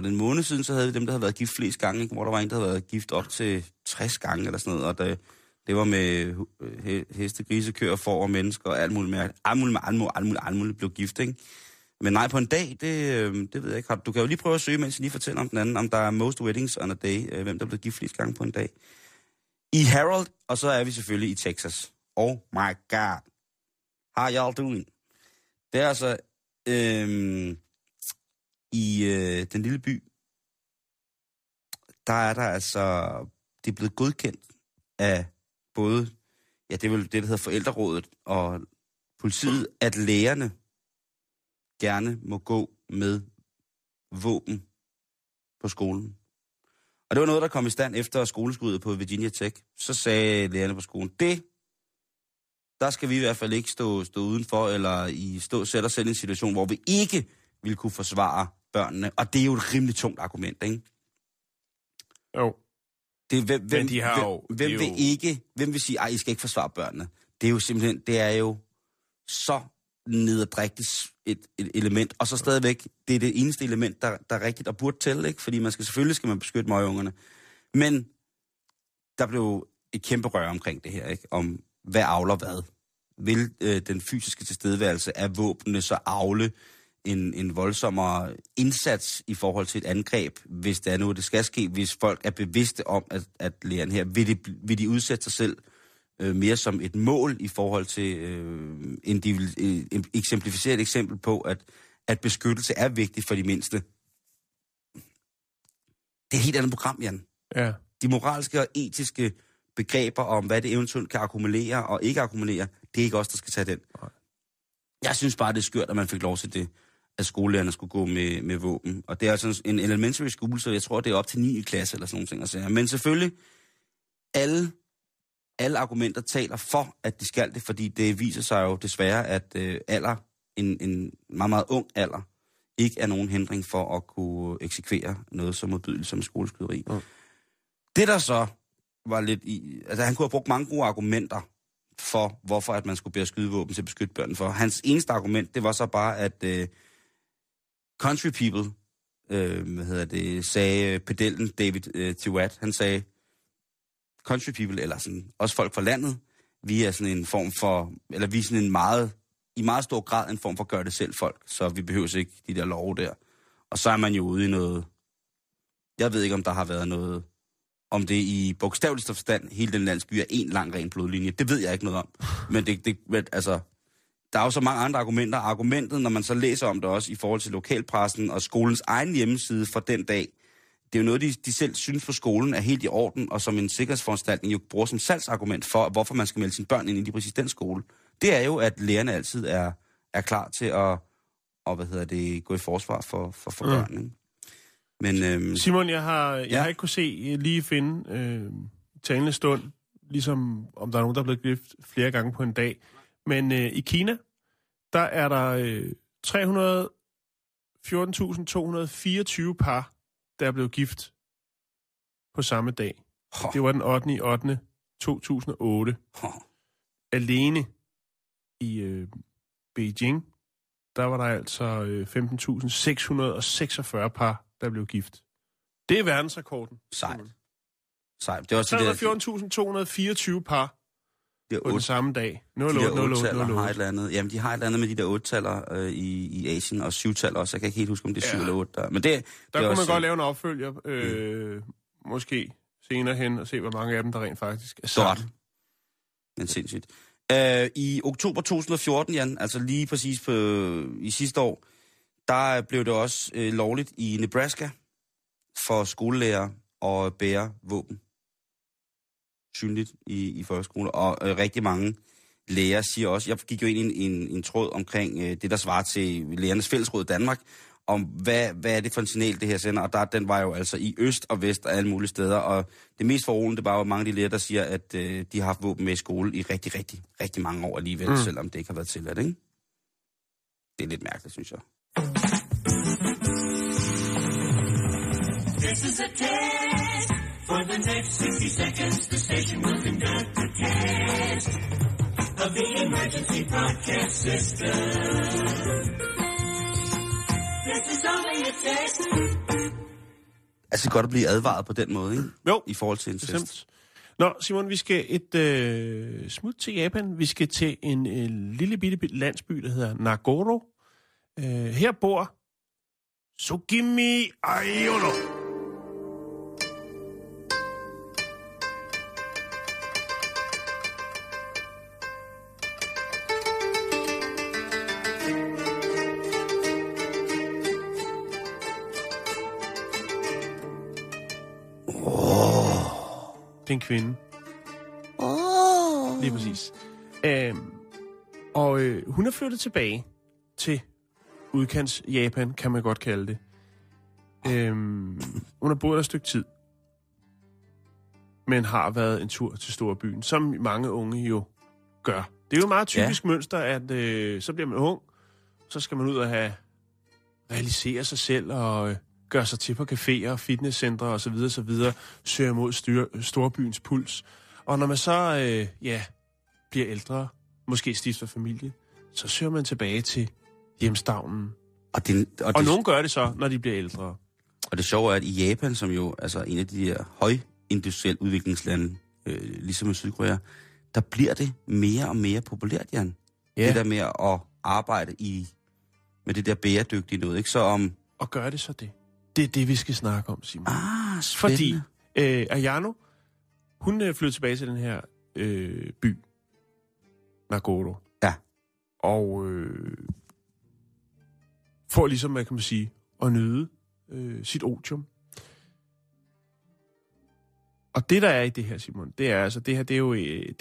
en måned siden, så havde vi dem, der havde været gift flest gange, ikke? Hvor der var en, der havde været gift op til 60 gange eller sådan noget, og det var med heste, grise, køer, får og mennesker og alt muligt mærkeligt. Alt muligt blev gift, ikke? Men nej, på en dag, det ved jeg ikke. Du kan jo lige prøve at søge, mens jeg lige fortæller om den anden, om der er most weddings on a day, hvem der blev gift flest gange på en dag. I Harold, og så er vi selvfølgelig i Texas. Oh my god. How y'all doing? Det er altså i den lille by, det er blevet godkendt af både, ja, det er vel det, der hedder forældrerådet og politiet, at lægerne gerne må gå med våben på skolen. Og det var noget, der kom i stand efter skoleskuddet på Virginia Tech. Så sagde lærerne på skolen, der skal vi i hvert fald ikke stå udenfor, eller sætte os selv i en situation, hvor vi ikke ville kunne forsvare børnene. Og det er jo et rimelig tungt argument, ikke? Jo. Hvem vil sige, I skal ikke forsvare børnene? Det er jo simpelthen, så nederdrægtigt et element, og så stadigvæk, det er det eneste element, der er rigtigt og burde tælle, ikke? Fordi selvfølgelig skal man beskytte møgeungerne. Men der blev et kæmpe røre omkring det her, ikke? Om hvad avler hvad. Vil den fysiske tilstedeværelse af våbnene så avle en voldsommere indsats i forhold til et angreb, hvis der er noget, det skal ske, hvis folk er bevidste om, at lærerne her, vil de udsætte sig selv mere som et mål i forhold til eksemplificeret eksempel på, at beskyttelse er vigtig for de mindste. Det er et helt andet program, Jan. Ja. De moralske og etiske begreber om, hvad det eventuelt kan akkumulere og ikke akkumulere, det er ikke os, der skal tage den. Jeg synes bare, det er skørt, at man fik lov til det, at skolelærerne skulle gå med våben. Og det er altså en elementary skole, så jeg tror, det er op til 9. klasse eller sådan nogle ting. Men selvfølgelig, alle argumenter taler for, at de skal det, fordi det viser sig jo desværre, at alder, en meget, meget ung alder, ikke er nogen hindring for at kunne eksekvere noget så modbydeligt som skoleskyderi. Mm. Det der så var lidt i... Altså han kunne have brugt mange gode argumenter for, hvorfor at man skulle bære skydevåben til at beskytte børn for. Hans eneste argument, det var så bare, at country people, sagde pedellen David Tiwat, han sagde, country people, eller sådan, også folk fra landet, vi er sådan en form for, eller vi er sådan en meget stor grad en form for gør det selv folk, så vi behøver ikke de der love der. Og så er man jo ude i noget, jeg ved ikke om der har været noget, om det i bogstaveligste forstand, hele den landsby er en lang ren blodlinje, det ved jeg ikke noget om. Men der er jo så mange andre argumenter. Argumentet, når man så læser om det også i forhold til lokalpressen og skolens egen hjemmeside fra den dag, det er jo noget, de selv synes på skolen er helt i orden, og som en sikkerhedsforanstaltning jo bruger som salgsargument for, hvorfor man skal melde sine børn ind i præcis den skole. Det er jo, at lærerne altid er klar til at gå i forsvar for børnene. Men, Simon, jeg har ikke kunne finde talende stund, ligesom om der er nogen, der er blevet gift flere gange på en dag. Men i Kina, der er der 314.224 par, der blev gift på samme dag. Oh. Det var den 8.8.2008. Oh. Alene i Beijing, der var der altså 15.646 par, der blev gift. Det er verdensrekorden. Sejt. Det var 314.224 par på den samme dag. 08-taller har et eller andet. Jamen, de har et eller andet med de der 8-taller i Asien, og 7-taller også. Jeg kan ikke helt huske, om det er 7 eller 8. Men der kunne man godt lave en opfølger, måske senere hen, og se, hvor mange af dem, der rent faktisk er sammen. Men sindssygt. I oktober 2014, Jan, altså lige præcis i sidste år, der blev det også lovligt i Nebraska for skolelærer at bære våben synligt i folkeskolen, og rigtig mange læger siger også, jeg gik jo ind i en tråd omkring det, der svarer til Lærernes Fællesråd Danmark, om hvad er det for en signal, det her sender, og den var jo altså i øst og vest og alle mulige steder, og det mest forroligende, det var jo mange af de læger, der siger, at de har haft våben med i skole i rigtig, rigtig, rigtig mange år alligevel, selvom det ikke har været tilladt, ikke? Det er lidt mærkeligt, synes jeg. This is a test. For the next 60 seconds, the station will conduct a test of the emergency broadcast system. This is only a test. Altså godt at blive advaret på den måde, ikke? Jo. I forhold til en test. Nå, Simon, vi skal et smut til Japan. Vi skal til en lille bitte landsby, der hedder Nagoro. Her bor Sukimi so Aiono. Oh. Det er en kvinde. Oh. Lige præcis. Hun er flyttet tilbage til udkants Japan, kan man godt kalde det. Hun har boet der et stykke tid, men har været en tur til storbyen, som mange unge jo gør. Det er jo et meget typisk mønster, at så bliver man ung, så skal man ud og realisere sig selv og gøre sig til på caféer, fitnesscentre og så videre, så videre, søger mod storbyens puls. Og når man så bliver ældre, måske stifter familie, så søger man tilbage til hjemstavnen. Og nogen gør det så, når de bliver ældre. Og det sjove er, at i Japan, som jo altså en af de her højindustrielle udviklingslande, ligesom i Sydkorea, der bliver det mere og mere populært, Jan. Ja. Det der med at arbejde med det der bæredygtige noget, ikke? Så om... Og gør det så det? Det er det, vi skal snakke om, Simon. Ah, spændende. Fordi Aiyano, hun flyttede tilbage til den her by, Nagoro. Ja. Og... for ligesom, hvad kan man sige, at nyde sit otium. Og det, der er i det her, Simon, det er altså, det her, det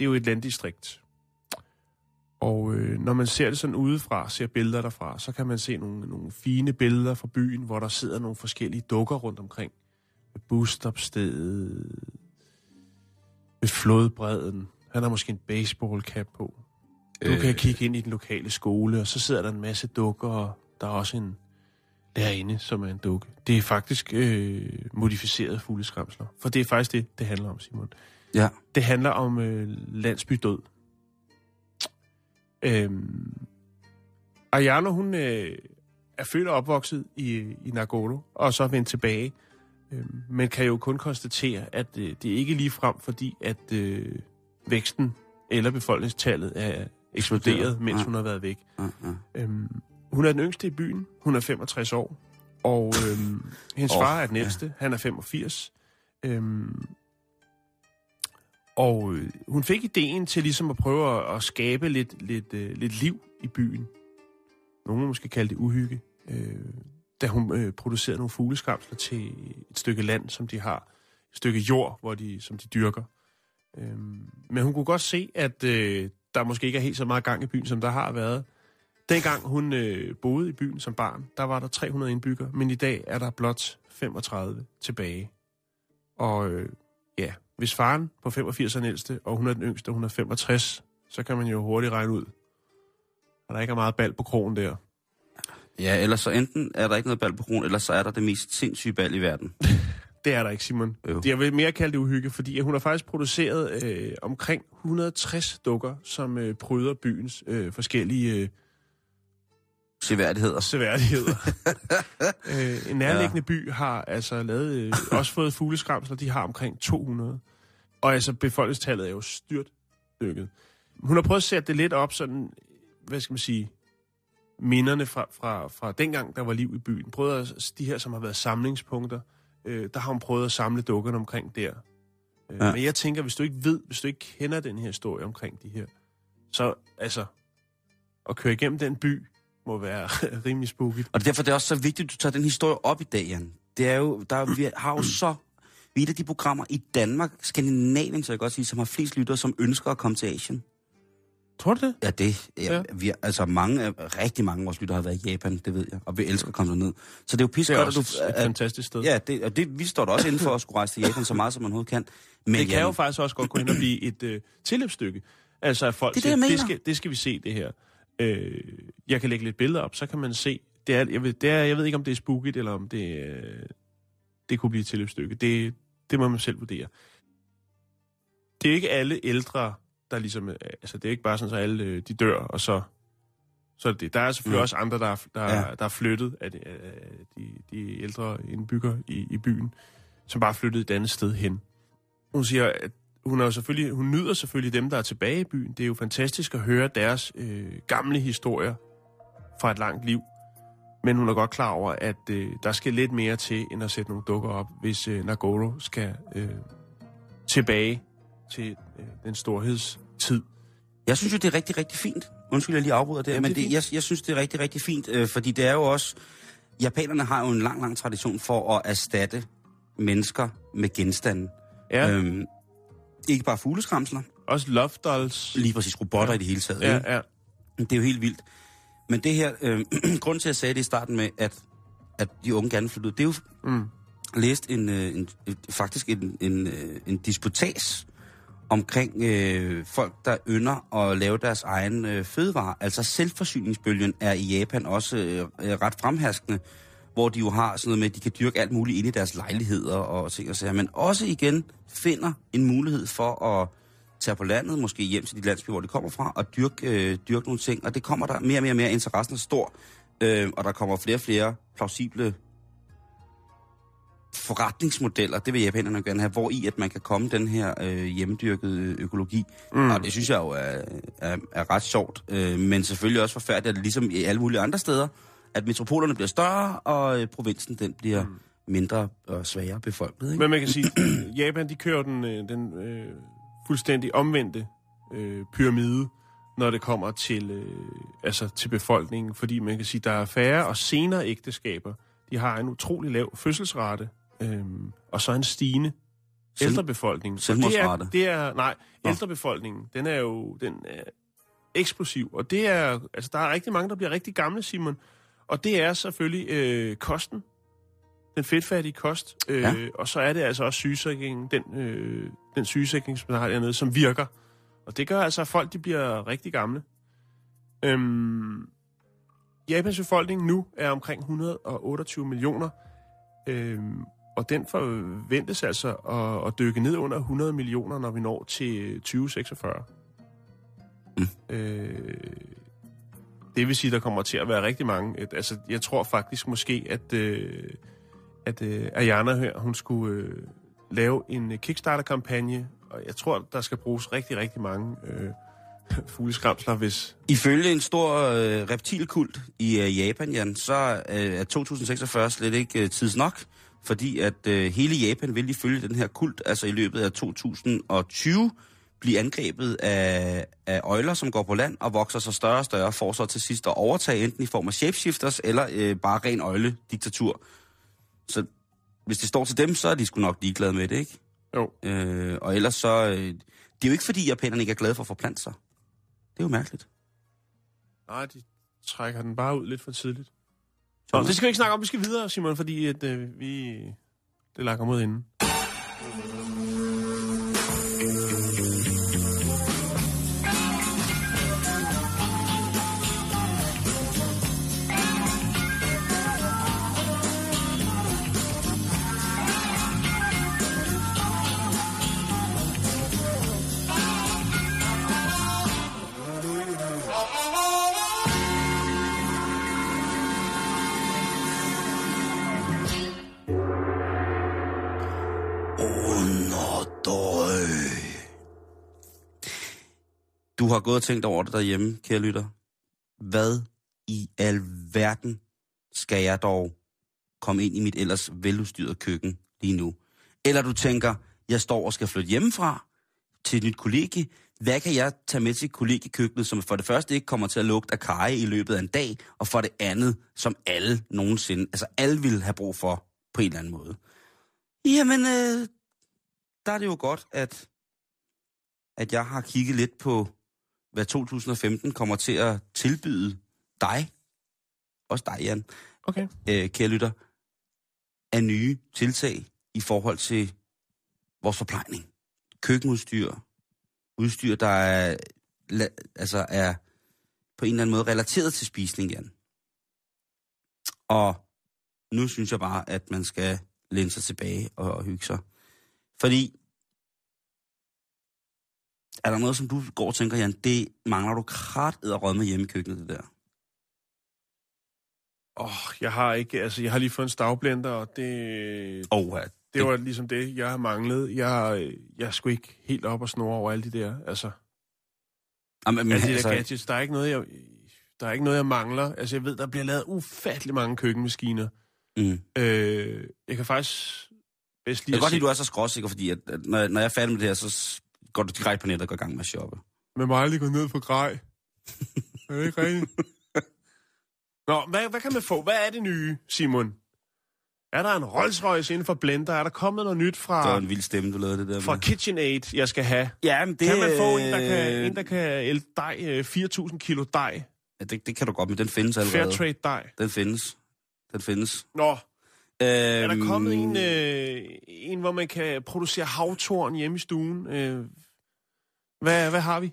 er jo et landdistrikt. Og når man ser det sådan udefra, ser billeder derfra, så kan man se nogle fine billeder fra byen, hvor der sidder nogle forskellige dukker rundt omkring. Ved busstopstedet, ved flodbredden. Han har måske en baseballcap på. Du kan kigge ind i den lokale skole, og så sidder der en masse dukker, og der er også en lærerinde, som er en dukke. Det er faktisk modificerede fugleskræmsler. For det er faktisk det handler om, Simon. Ja. Det handler om landsbydød. Aiyano, hun er født og opvokset i Nagoro, og så vendt tilbage. Men kan jo kun konstatere, at det er ikke lige frem, fordi at væksten eller befolkningstallet er eksploderet, mens hun har været væk. Hun er den yngste i byen. Hun er 65 år. Og hendes far er den ældste. Ja. Han er 85. Hun fik ideen til ligesom at prøve at skabe lidt liv i byen. Nogle måske kalde det uhygge. Da hun producerede nogle fugleskræmsler til et stykke land, som de har. Et stykke jord, som de dyrker. Men hun kunne godt se, at der måske ikke er helt så meget gang i byen, som der har været. Dengang hun boede i byen som barn, der var der 300 indbyggere, men i dag er der blot 35 tilbage. Og hvis faren på 85 er den ældste, og hun er den yngste, og hun er 65, så kan man jo hurtigt regne ud, at der ikke er meget bal på krogen der. Ja, eller så enten er der ikke noget bal på krogen, eller så er der det mest sindssyge bal i verden. Det er der ikke, Simon. Jeg vil mere kalde det uhygge, fordi hun har faktisk produceret omkring 160 dukker, som pryder byens forskellige... Seværdigheder. En nærliggende by har altså lavet, også fået fugleskræmsler, de har omkring 200. Og altså befolkningstallet er jo styrtdykket. Hun har prøvet at sætte det lidt op, sådan, hvad skal man sige, minderne fra dengang, der var liv i byen. Prøvede at, de her, som har været samlingspunkter, der har hun prøvet at samle dukkerne omkring der. Men jeg tænker, hvis du ikke kender den her historie omkring de her, så altså, at køre igennem den by, må være rimelig spooky. Og derfor er det også så vigtigt, at du tager den historie op i dag, Jan. Det er jo, vi har jo så... Vi er et af de programmer i Danmark, Skandinavien, så jeg godt sige, som har flest lyttere, som ønsker at komme til Asien. Tror du det? Ja, det. Rigtig mange af vores lyttere har været i Japan, det ved jeg. Og vi elsker at komme derned. Så det er jo pisse godt, at du... Det er et fantastisk sted. Ja, vi står da også inden for at skulle rejse til Japan så meget, som man overhovedet kan. Men det kan jo faktisk også godt gå ind og blive et tilløbsstykke. Altså, folk det siger, det skal vi se, det her. Jeg kan lægge lidt billeder op, så kan man se. Jeg ved ikke, om det er spooky, eller om det er det kunne blive et tilløbsstykke. Det må man selv vurdere. Det er ikke alle ældre, der ligesom... Altså, det er ikke bare sådan, så alle de dør, og så er det. Der er selvfølgelig også andre, der er flyttet af de ældre indbygger i byen, som bare flyttede et andet sted hen. Hun siger, at hun nyder selvfølgelig dem, der er tilbage i byen. Det er jo fantastisk at høre deres gamle historier fra et langt liv. Men hun er godt klar over, at der skal lidt mere til, end at sætte nogle dukker op, hvis Nagoro skal tilbage til den storhedstid. Jeg synes jo, det er rigtig, rigtig fint. Undskyld, jeg lige afbryder det. Jamen, men jeg synes, det er rigtig, rigtig fint, fordi det er jo også... Japanerne har jo en lang, lang tradition for at erstatte mennesker med genstande. Ja. Ikke bare fugleskramsler. Også love dolls. Lige præcis, robotter i det hele taget. Ja, ja. Det er jo helt vildt. Men det her, grunden til, at jeg sagde det i starten med, at de unge gerne flyttede, det er jo læst en disputats omkring folk, der ynder at lave deres egen fødevarer. Altså selvforsyningsbølgen er i Japan også ret fremherskende, hvor de jo har sådan noget med, at de kan dyrke alt muligt inde i deres lejligheder og ting og sager, men også igen finder en mulighed for at tage på landet, måske hjem til de landsbyer, hvor de kommer fra, og dyrke nogle ting, og det kommer der mere og mere, interessen er stor, og der kommer flere og flere plausible forretningsmodeller, det vil japanerne gerne have, hvor i at man kan komme den her hjemmedyrkede økologi, og det synes jeg jo er ret sjovt, men selvfølgelig også forfærdeligt, at det ligesom i alle mulige andre steder, at metropolerne bliver større, og provinsen den bliver mindre og sværere befolket. Ikke? Men man kan sige, Japan de kører den fuldstændig omvendte pyramide, når det kommer til, til befolkningen, fordi man kan sige, der er færre og senere ægteskaber. De har en utrolig lav fødselsrate, og så en stigende ældrebefolkning. Selvmordsrate? Ældrebefolkningen, den er jo... eksplosiv, og det er, altså der er rigtig mange, der bliver rigtig gamle, Simon, og det er selvfølgelig kosten, den fedtfattige kost, og så er det altså også sygesikringen, den sygesikring, som der har dernede, som virker, og det gør altså, at folk de bliver rigtig gamle. Japans befolkning nu er omkring 128 millioner, og den forventes altså at dykke ned under 100 millioner, når vi når til 2046. Det vil sige, der kommer til at være rigtig mange. Altså, jeg tror faktisk måske, at Ayana her, hun skulle lave en Kickstarter-kampagne, og jeg tror, der skal bruges rigtig, rigtig mange fugleskramsler, hvis... Ifølge en stor reptilkult i Japan, Jan, så er 2046 slet ikke tids nok, fordi at hele Japan vil ifølge den her kult, altså i løbet af 2020, blive angrebet af øgler, som går på land og vokser sig større og større, for så til sidst at overtage enten i form af shapeshifters eller bare ren øgle-diktatur. Så hvis det står til dem, så er de sgu nok ligeglade med det, ikke? Jo. Og ellers så... det er jo ikke, fordi japanerne ikke er glade for at forplante sig. Det er jo mærkeligt. Nej, de trækker den bare ud lidt for tidligt. Nå, det skal vi ikke snakke om. Vi skal videre, Simon, fordi at, vi... Det lakker mod inden. Du har gået og tænkt over det derhjemme, kære lytter. Hvad i alverden skal jeg dog komme ind i mit ellers veludstyrede køkken lige nu? Eller du tænker, jeg står og skal flytte hjemmefra til et nyt kollegie. Hvad kan jeg tage med til kollegiekøkkenet, som for det første ikke kommer til at lugte af karry i løbet af en dag, og for det andet, som alle nogensinde, altså alle vil have brug for på en eller anden måde? Jamen, der er det jo godt, at jeg har kigget lidt på hvad 2015 kommer til at tilbyde dig, også dig, Jan, okay. Kære lytter, af nye tiltag i forhold til vores forplejning. Køkkenudstyr, udstyr, der er på en eller anden måde relateret til spisning, Jan. Og nu synes jeg bare, at man skal læne sig tilbage og hygge sig. Fordi, er der noget, som du går og tænker, Jan, det mangler du kratet at rømme hjemme i køkkenet, det der? Jeg har ikke, altså jeg har lige fået en stavblender, og det... Det var ligesom det, jeg har manglet. Jeg skulle ikke helt op og snore over alle de der, altså... Alle de der gadgets, der er ikke noget, jeg mangler. Altså jeg ved, der bliver lavet ufattelig mange køkkenmaskiner. Mm. Jeg kan faktisk... Jeg kan godt lide, at du er så skråsikker, fordi at når jeg er færdig med det her, så går du direkte på nettet og går i gang med at shoppe. Men mig lige gå ned for grej. Er det ikke rigtigt? Nå, hvad kan man få? Hvad er det nye, Simon? Er der en Rolls-Royce inden for blender? Er der kommet noget nyt fra... Det var en vild stemme, du lavede det der. Fra med. KitchenAid, jeg skal have. Ja, men det... Kan man få en, der kan ælte dej, 4.000 kilo dej? Ja, det kan du godt, men den findes allerede. Fairtrade dej. Den findes. Nå. Er der kommet en, hvor man kan producere havtorn hjemme i stuen? Hvad har vi?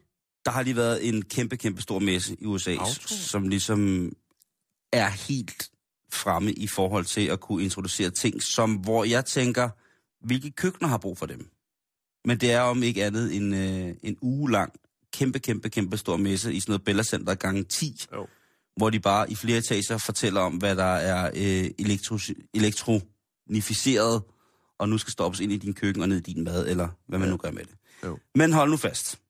Der har lige været en kæmpe stor messe i USA, som ligesom er helt fremme i forhold til at kunne introducere ting, som hvor jeg tænker, hvilke køkkener har brug for dem? Men det er om ikke andet end en uge lang, kæmpe stor messe i sådan noget Bæltestedet gange 10. Jo. Hvor de bare i flere etager fortæller om, hvad der er elektronificeret, og nu skal stoppes ind i din køkken og ned i din mad, eller hvad man nu gør med det. Jo. Men hold nu fast.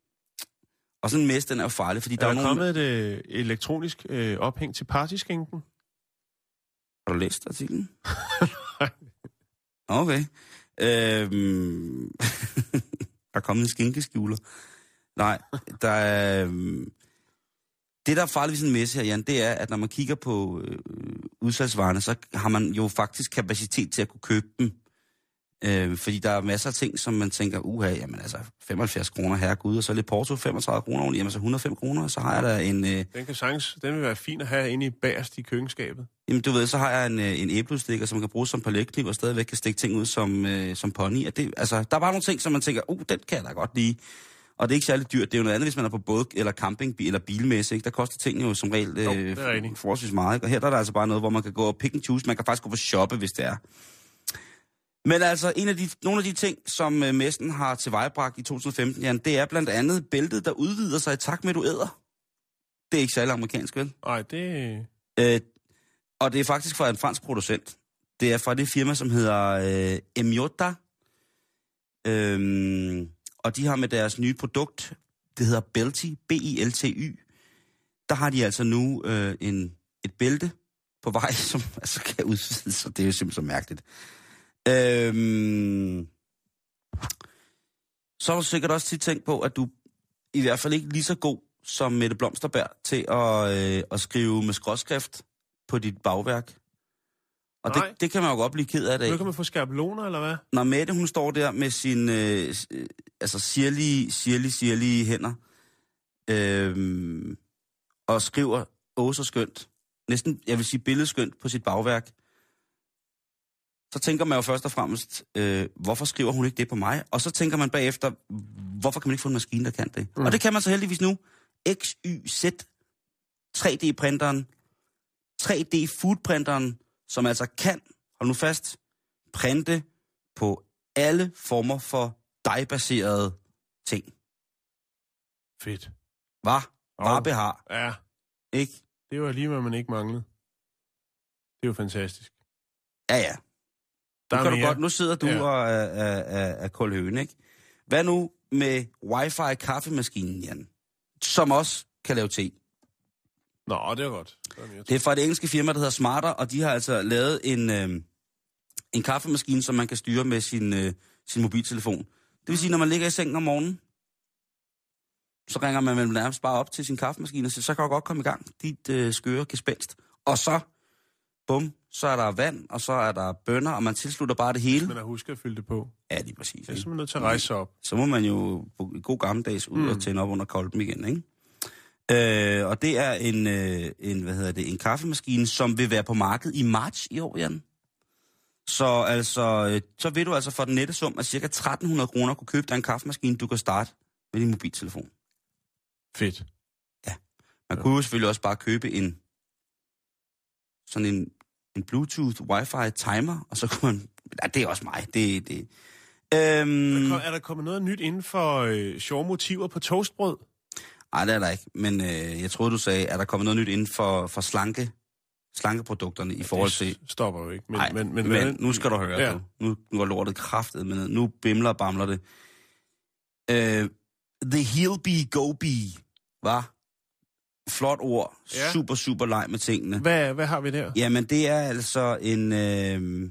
Og sådan en mest, den er jo farlig, fordi der er nogen... kommet et elektronisk ophæng til partyskænken? Har du læst artiklen? Okay. Der er kommet en skinkeskjuler. Nej, der er... Det, der er farligt ved sådan en messe her, Jan, det er, at når man kigger på udsalgsvarerne, så har man jo faktisk kapacitet til at kunne købe dem. Fordi der er masser af ting, som man tænker, jamen altså 75 kroner, herregud, og så lidt porto, 35 kroner, jamen så 105 kroner, så har jeg da en... Den vil være fin at have inde i bagerst i køkkenskabet. Jamen du ved, så har jeg en æblestikker, som kan bruges som paletkniv, og stadigvæk kan stikke ting ud som pony. Og det, altså, der er bare nogle ting, som man tænker, den kan jeg da godt lide. Og det er ikke særlig dyrt. Det er jo noget andet, hvis man er på båd- eller camping- eller bilmesse. Ikke? Der koster ting jo som regel forholdsvis meget. Ikke? Og her der er der altså bare noget, hvor man kan gå og pick and choose. Man kan faktisk gå på shoppe, hvis det er. Men altså, nogle af de ting, som messen har tilvejebragt i 2015, Jan, det er blandt andet bæltet, der udvider sig i takt med, at du æder. Det er ikke særlig amerikansk, vel? Nej, det... og det er faktisk fra en fransk producent. Det er fra det firma, som hedder Emiota. Og de har med deres nye produkt, det hedder Belty, B-I-L-T-Y, der har de altså nu et bælte på vej, som altså kan udvides, så det er jo simpelthen mærkeligt. Så har du sikkert også tit tænkt på, at du i hvert fald ikke lige så god som Mette Blomsterberg til at skrive med skråtskrift på dit bagværk. Og det kan man jo godt blive ked af det. Nu kan man få skabeloner, eller hvad? Når Mette, hun står der med sin sirlige hænder, og skriver så skønt, næsten, jeg vil sige billedskønt, på sit bagværk, så tænker man jo først og fremmest, hvorfor skriver hun ikke det på mig? Og så tænker man bagefter, hvorfor kan man ikke få en maskine, der kan det? Mm. Og det kan man så heldigvis nu. XYZ, 3D-printeren, 3D-foodprinteren, som altså kan, hold nu fast, printe på alle former for dejbaserede ting. Fedt. Hvad? Behar. Ja. Ikke? Det var lige, hvad man ikke manglede. Det var fantastisk. Ja. Der kan du godt, nu sidder du og er koldhøen, ikke? Hvad nu med wifi-kaffemaskinen, Jan? Som også kan lave te. Nå, det er godt. Det er fra det engelske firma, der hedder Smarter, og de har altså lavet en kaffemaskine, som man kan styre med sin mobiltelefon. Det vil sige, når man ligger i sengen om morgenen, så ringer man vel nærmest bare op til sin kaffemaskine, og så kan du godt komme i gang. Dit skøre gespenst. Og så, bum, så er der vand, og så er der bønner, og man tilslutter bare det hele. Man har husket at fylde det på. Ja, lige præcis. Det er simpelthen nødt til at rejse op. Så må man jo i god gammeldags ud og tænde op under kolben igen, ikke? Og det er en kaffemaskine, som vil være på markedet i marts i år, Jan. Så altså, så vil du altså for den nette sum af cirka 1.300 kroner kunne købe dig en kaffemaskine, du kan starte med din mobiltelefon. Fedt. Ja. Man kunne jo selvfølgelig også bare købe en en Bluetooth Wi-Fi timer, og så kunne man... Ja, det er også mig. Det. Er der kommet noget nyt inden for sjove motiver på toastbrød? Nej, det er der ikke. Men jeg troede, du sagde, er der kommet noget nyt inden for slankeprodukterne i forhold til... Det stopper jo ikke. Nej, men nu skal du høre. Ja. Nu er lortet kraftet, men nu bimler og bamler det. The Heel Bee Go Bee, hva? Flot ord. Ja. Super, super leg med tingene. Hvad har vi der? Jamen, det er altså en... et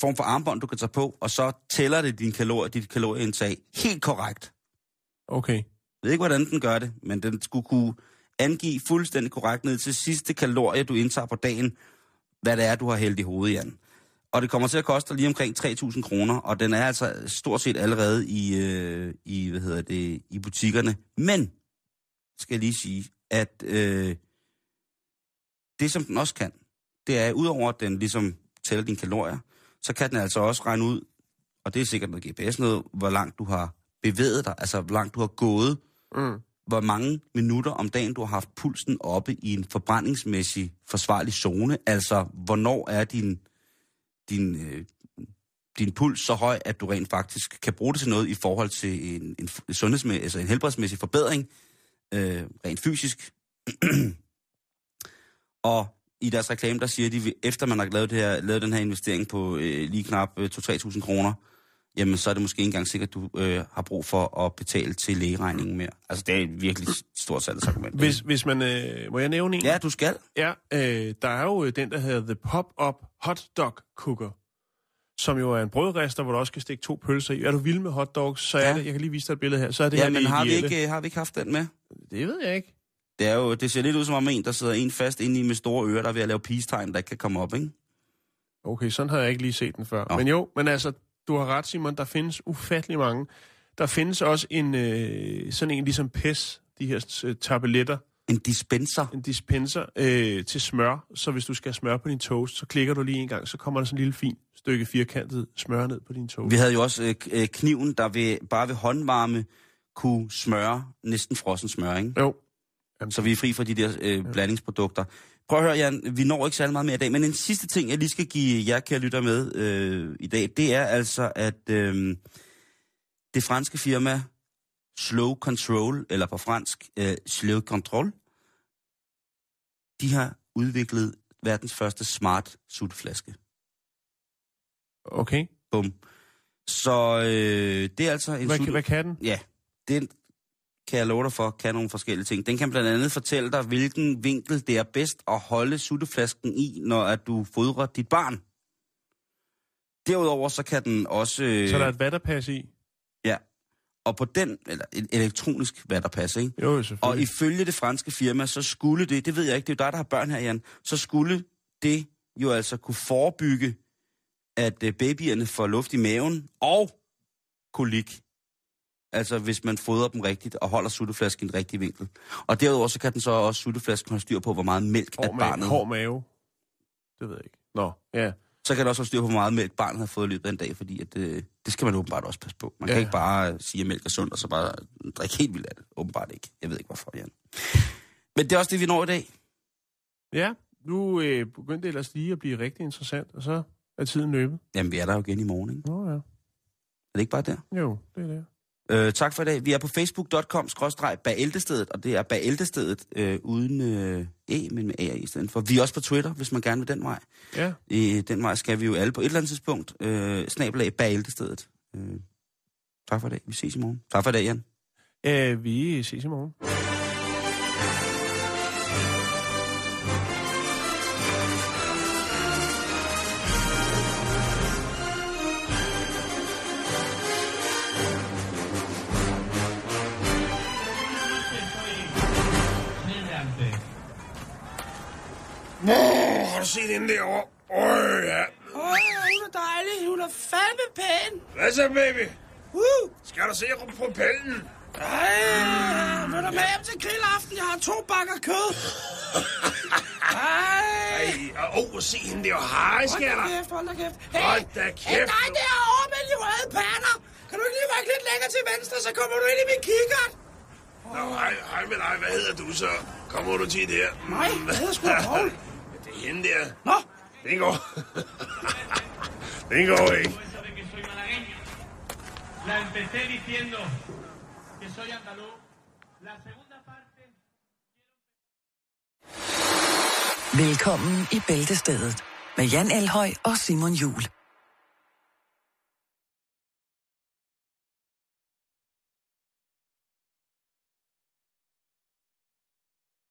form for armbånd, du kan tage på, og så tæller det dit kalorieindtag helt korrekt. Okay. Jeg ved ikke, hvordan den gør det, men den skulle kunne angive fuldstændig korrekt ned til sidste kalorie, du indtager på dagen, hvad det er, du har hældt i hovedet, Jan. Og det kommer til at koste lige omkring 3.000 kroner, og den er altså stort set allerede i butikkerne. Men, skal jeg lige sige, at det, som den også kan, det er, udover at den ligesom tæller dine kalorier, så kan den altså også regne ud, og det er sikkert noget GPS noget, hvor langt du har bevæget dig, altså hvor langt du har gået, hvor mange minutter om dagen du har haft pulsen oppe i en forbrændingsmæssig forsvarlig zone, altså hvornår er din puls så høj, at du rent faktisk kan bruge det til noget i forhold til en sundhedsmæssig, altså en helbredsmæssig forbedring, rent fysisk. Og i deres reklame, der siger de, efter man har lavet den her investering på lige knap 2-3.000 kroner, jamen så er det måske ikke engang sikkert, at du har brug for at betale til lægeregningen mere. Altså det er et virkelig stort salgsargument. Hvis man... må jeg nævne en? Ja, du skal. Ja, der er jo den, der hedder The Pop-Up Hot Dog Cooker, som jo er en brødrester, hvor du også kan stikke 2 pølser i. Er du vild med hotdogs, så er det... Jeg kan lige vise dig et billede her. Så er det men har vi ikke haft den med? Det ved jeg ikke. Det er jo, det ser lidt ud som om en, der sidder en fast inde i med store ører, der er ved at lave peace-tegn, der ikke kan komme op, ikke? Okay, sådan havde jeg ikke lige set den før. Nå. Men jo, men altså, du har ret, Simon, der findes ufattelig mange. Der findes også en, sådan en ligesom PES, de her tabletter. En dispenser? En dispenser til smør, så hvis du skal smøre på din toast, så klikker du lige en gang, så kommer der sådan en lille fint stykke firkantet smør ned på din toast. Vi havde jo også kniven, der bare ved håndvarme kunne smøre næsten frossen smør, ikke? Jo. Så vi er fri fra de der blandingsprodukter. Prøv at høre, Jan, vi når ikke så meget mere i dag, men en sidste ting, jeg lige skal give jer, kære lytter, med i dag, det er altså, at det franske firma Slow Control, eller på fransk Slow Control, de har udviklet verdens første smart sutteflaske. Okay. Bum. Så det er altså en hvad kan den? Ja, det er en... kan jeg love dig for, kan nogle forskellige ting. Den kan blandt andet fortælle dig, hvilken vinkel det er bedst at holde sutteflasken i, når at du fodrer dit barn. Derudover så kan den også... Så der er et vatterpas i? Ja. Og på den, eller et elektronisk vatterpas, ikke? Jo, selvfølgelig. Og ifølge det franske firma, så skulle det ved jeg ikke, det er jo dig, der har børn her, Jan, så skulle det jo altså kunne forebygge, at babyerne får luft i maven og kolik. Altså, hvis man fodrer dem rigtigt og holder sutteflasken i en rigtig vinkel. Og derudover så kan den så også sutteflasken have styr på, hvor meget mælk at barnet... Hård mave. Det ved jeg ikke. Nå, ja. Så kan det også have styr på, hvor meget mælk barnet har fået i løbet af en dag, fordi at, det skal man åbenbart også passe på. Man kan ikke bare sige, at mælk er sundt, og så bare drikke helt vildt af det. Åbenbart ikke. Jeg ved ikke, hvorfor, Jan. Men det er også det, vi når i dag. Ja, nu begyndte det ellers lige at blive rigtig interessant, og så er tiden løbet. Jamen, vi er der jo igen i morgen, ikke? Nå, ja. Er det ikke bare der? Jo, det er der. Tak for i dag. Vi er på facebook.com/Bæltestedet, og det er Bæltestedet uden E, men med A i stedet for. Vi er også på Twitter, hvis man gerne vil den vej. Ja. Den vej skal vi jo alle på et eller andet tidspunkt. @ Bæltestedet. Tak for i dag. Vi ses i morgen. Tak for i dag, Jan. Vi ses i morgen. Har du set hende derovre? Åh, ja. Hun er dejlig. Hun er fandme pæn. Hvad så, baby? Skal du se rumpropellen? Ej, vil du med hjem til grillaften? Jeg har 2 bakker kød. Ej. Se hende derovre. Hej, skatter. Hold da kæft. Hold da kæft. Hey, nej, det er over med de røde pander. Kan du ikke lige række lidt længere til venstre, så kommer du ind i min kikkert? Nå, hej med dig. Hvad hedder du så? Kommer du til det her? Nej, jeg hedder sgu Paul. Det er hende der. Nå? Den går. Den går ikke. Velkommen i Bæltestedet med Jan Elhøj og Simon Jul.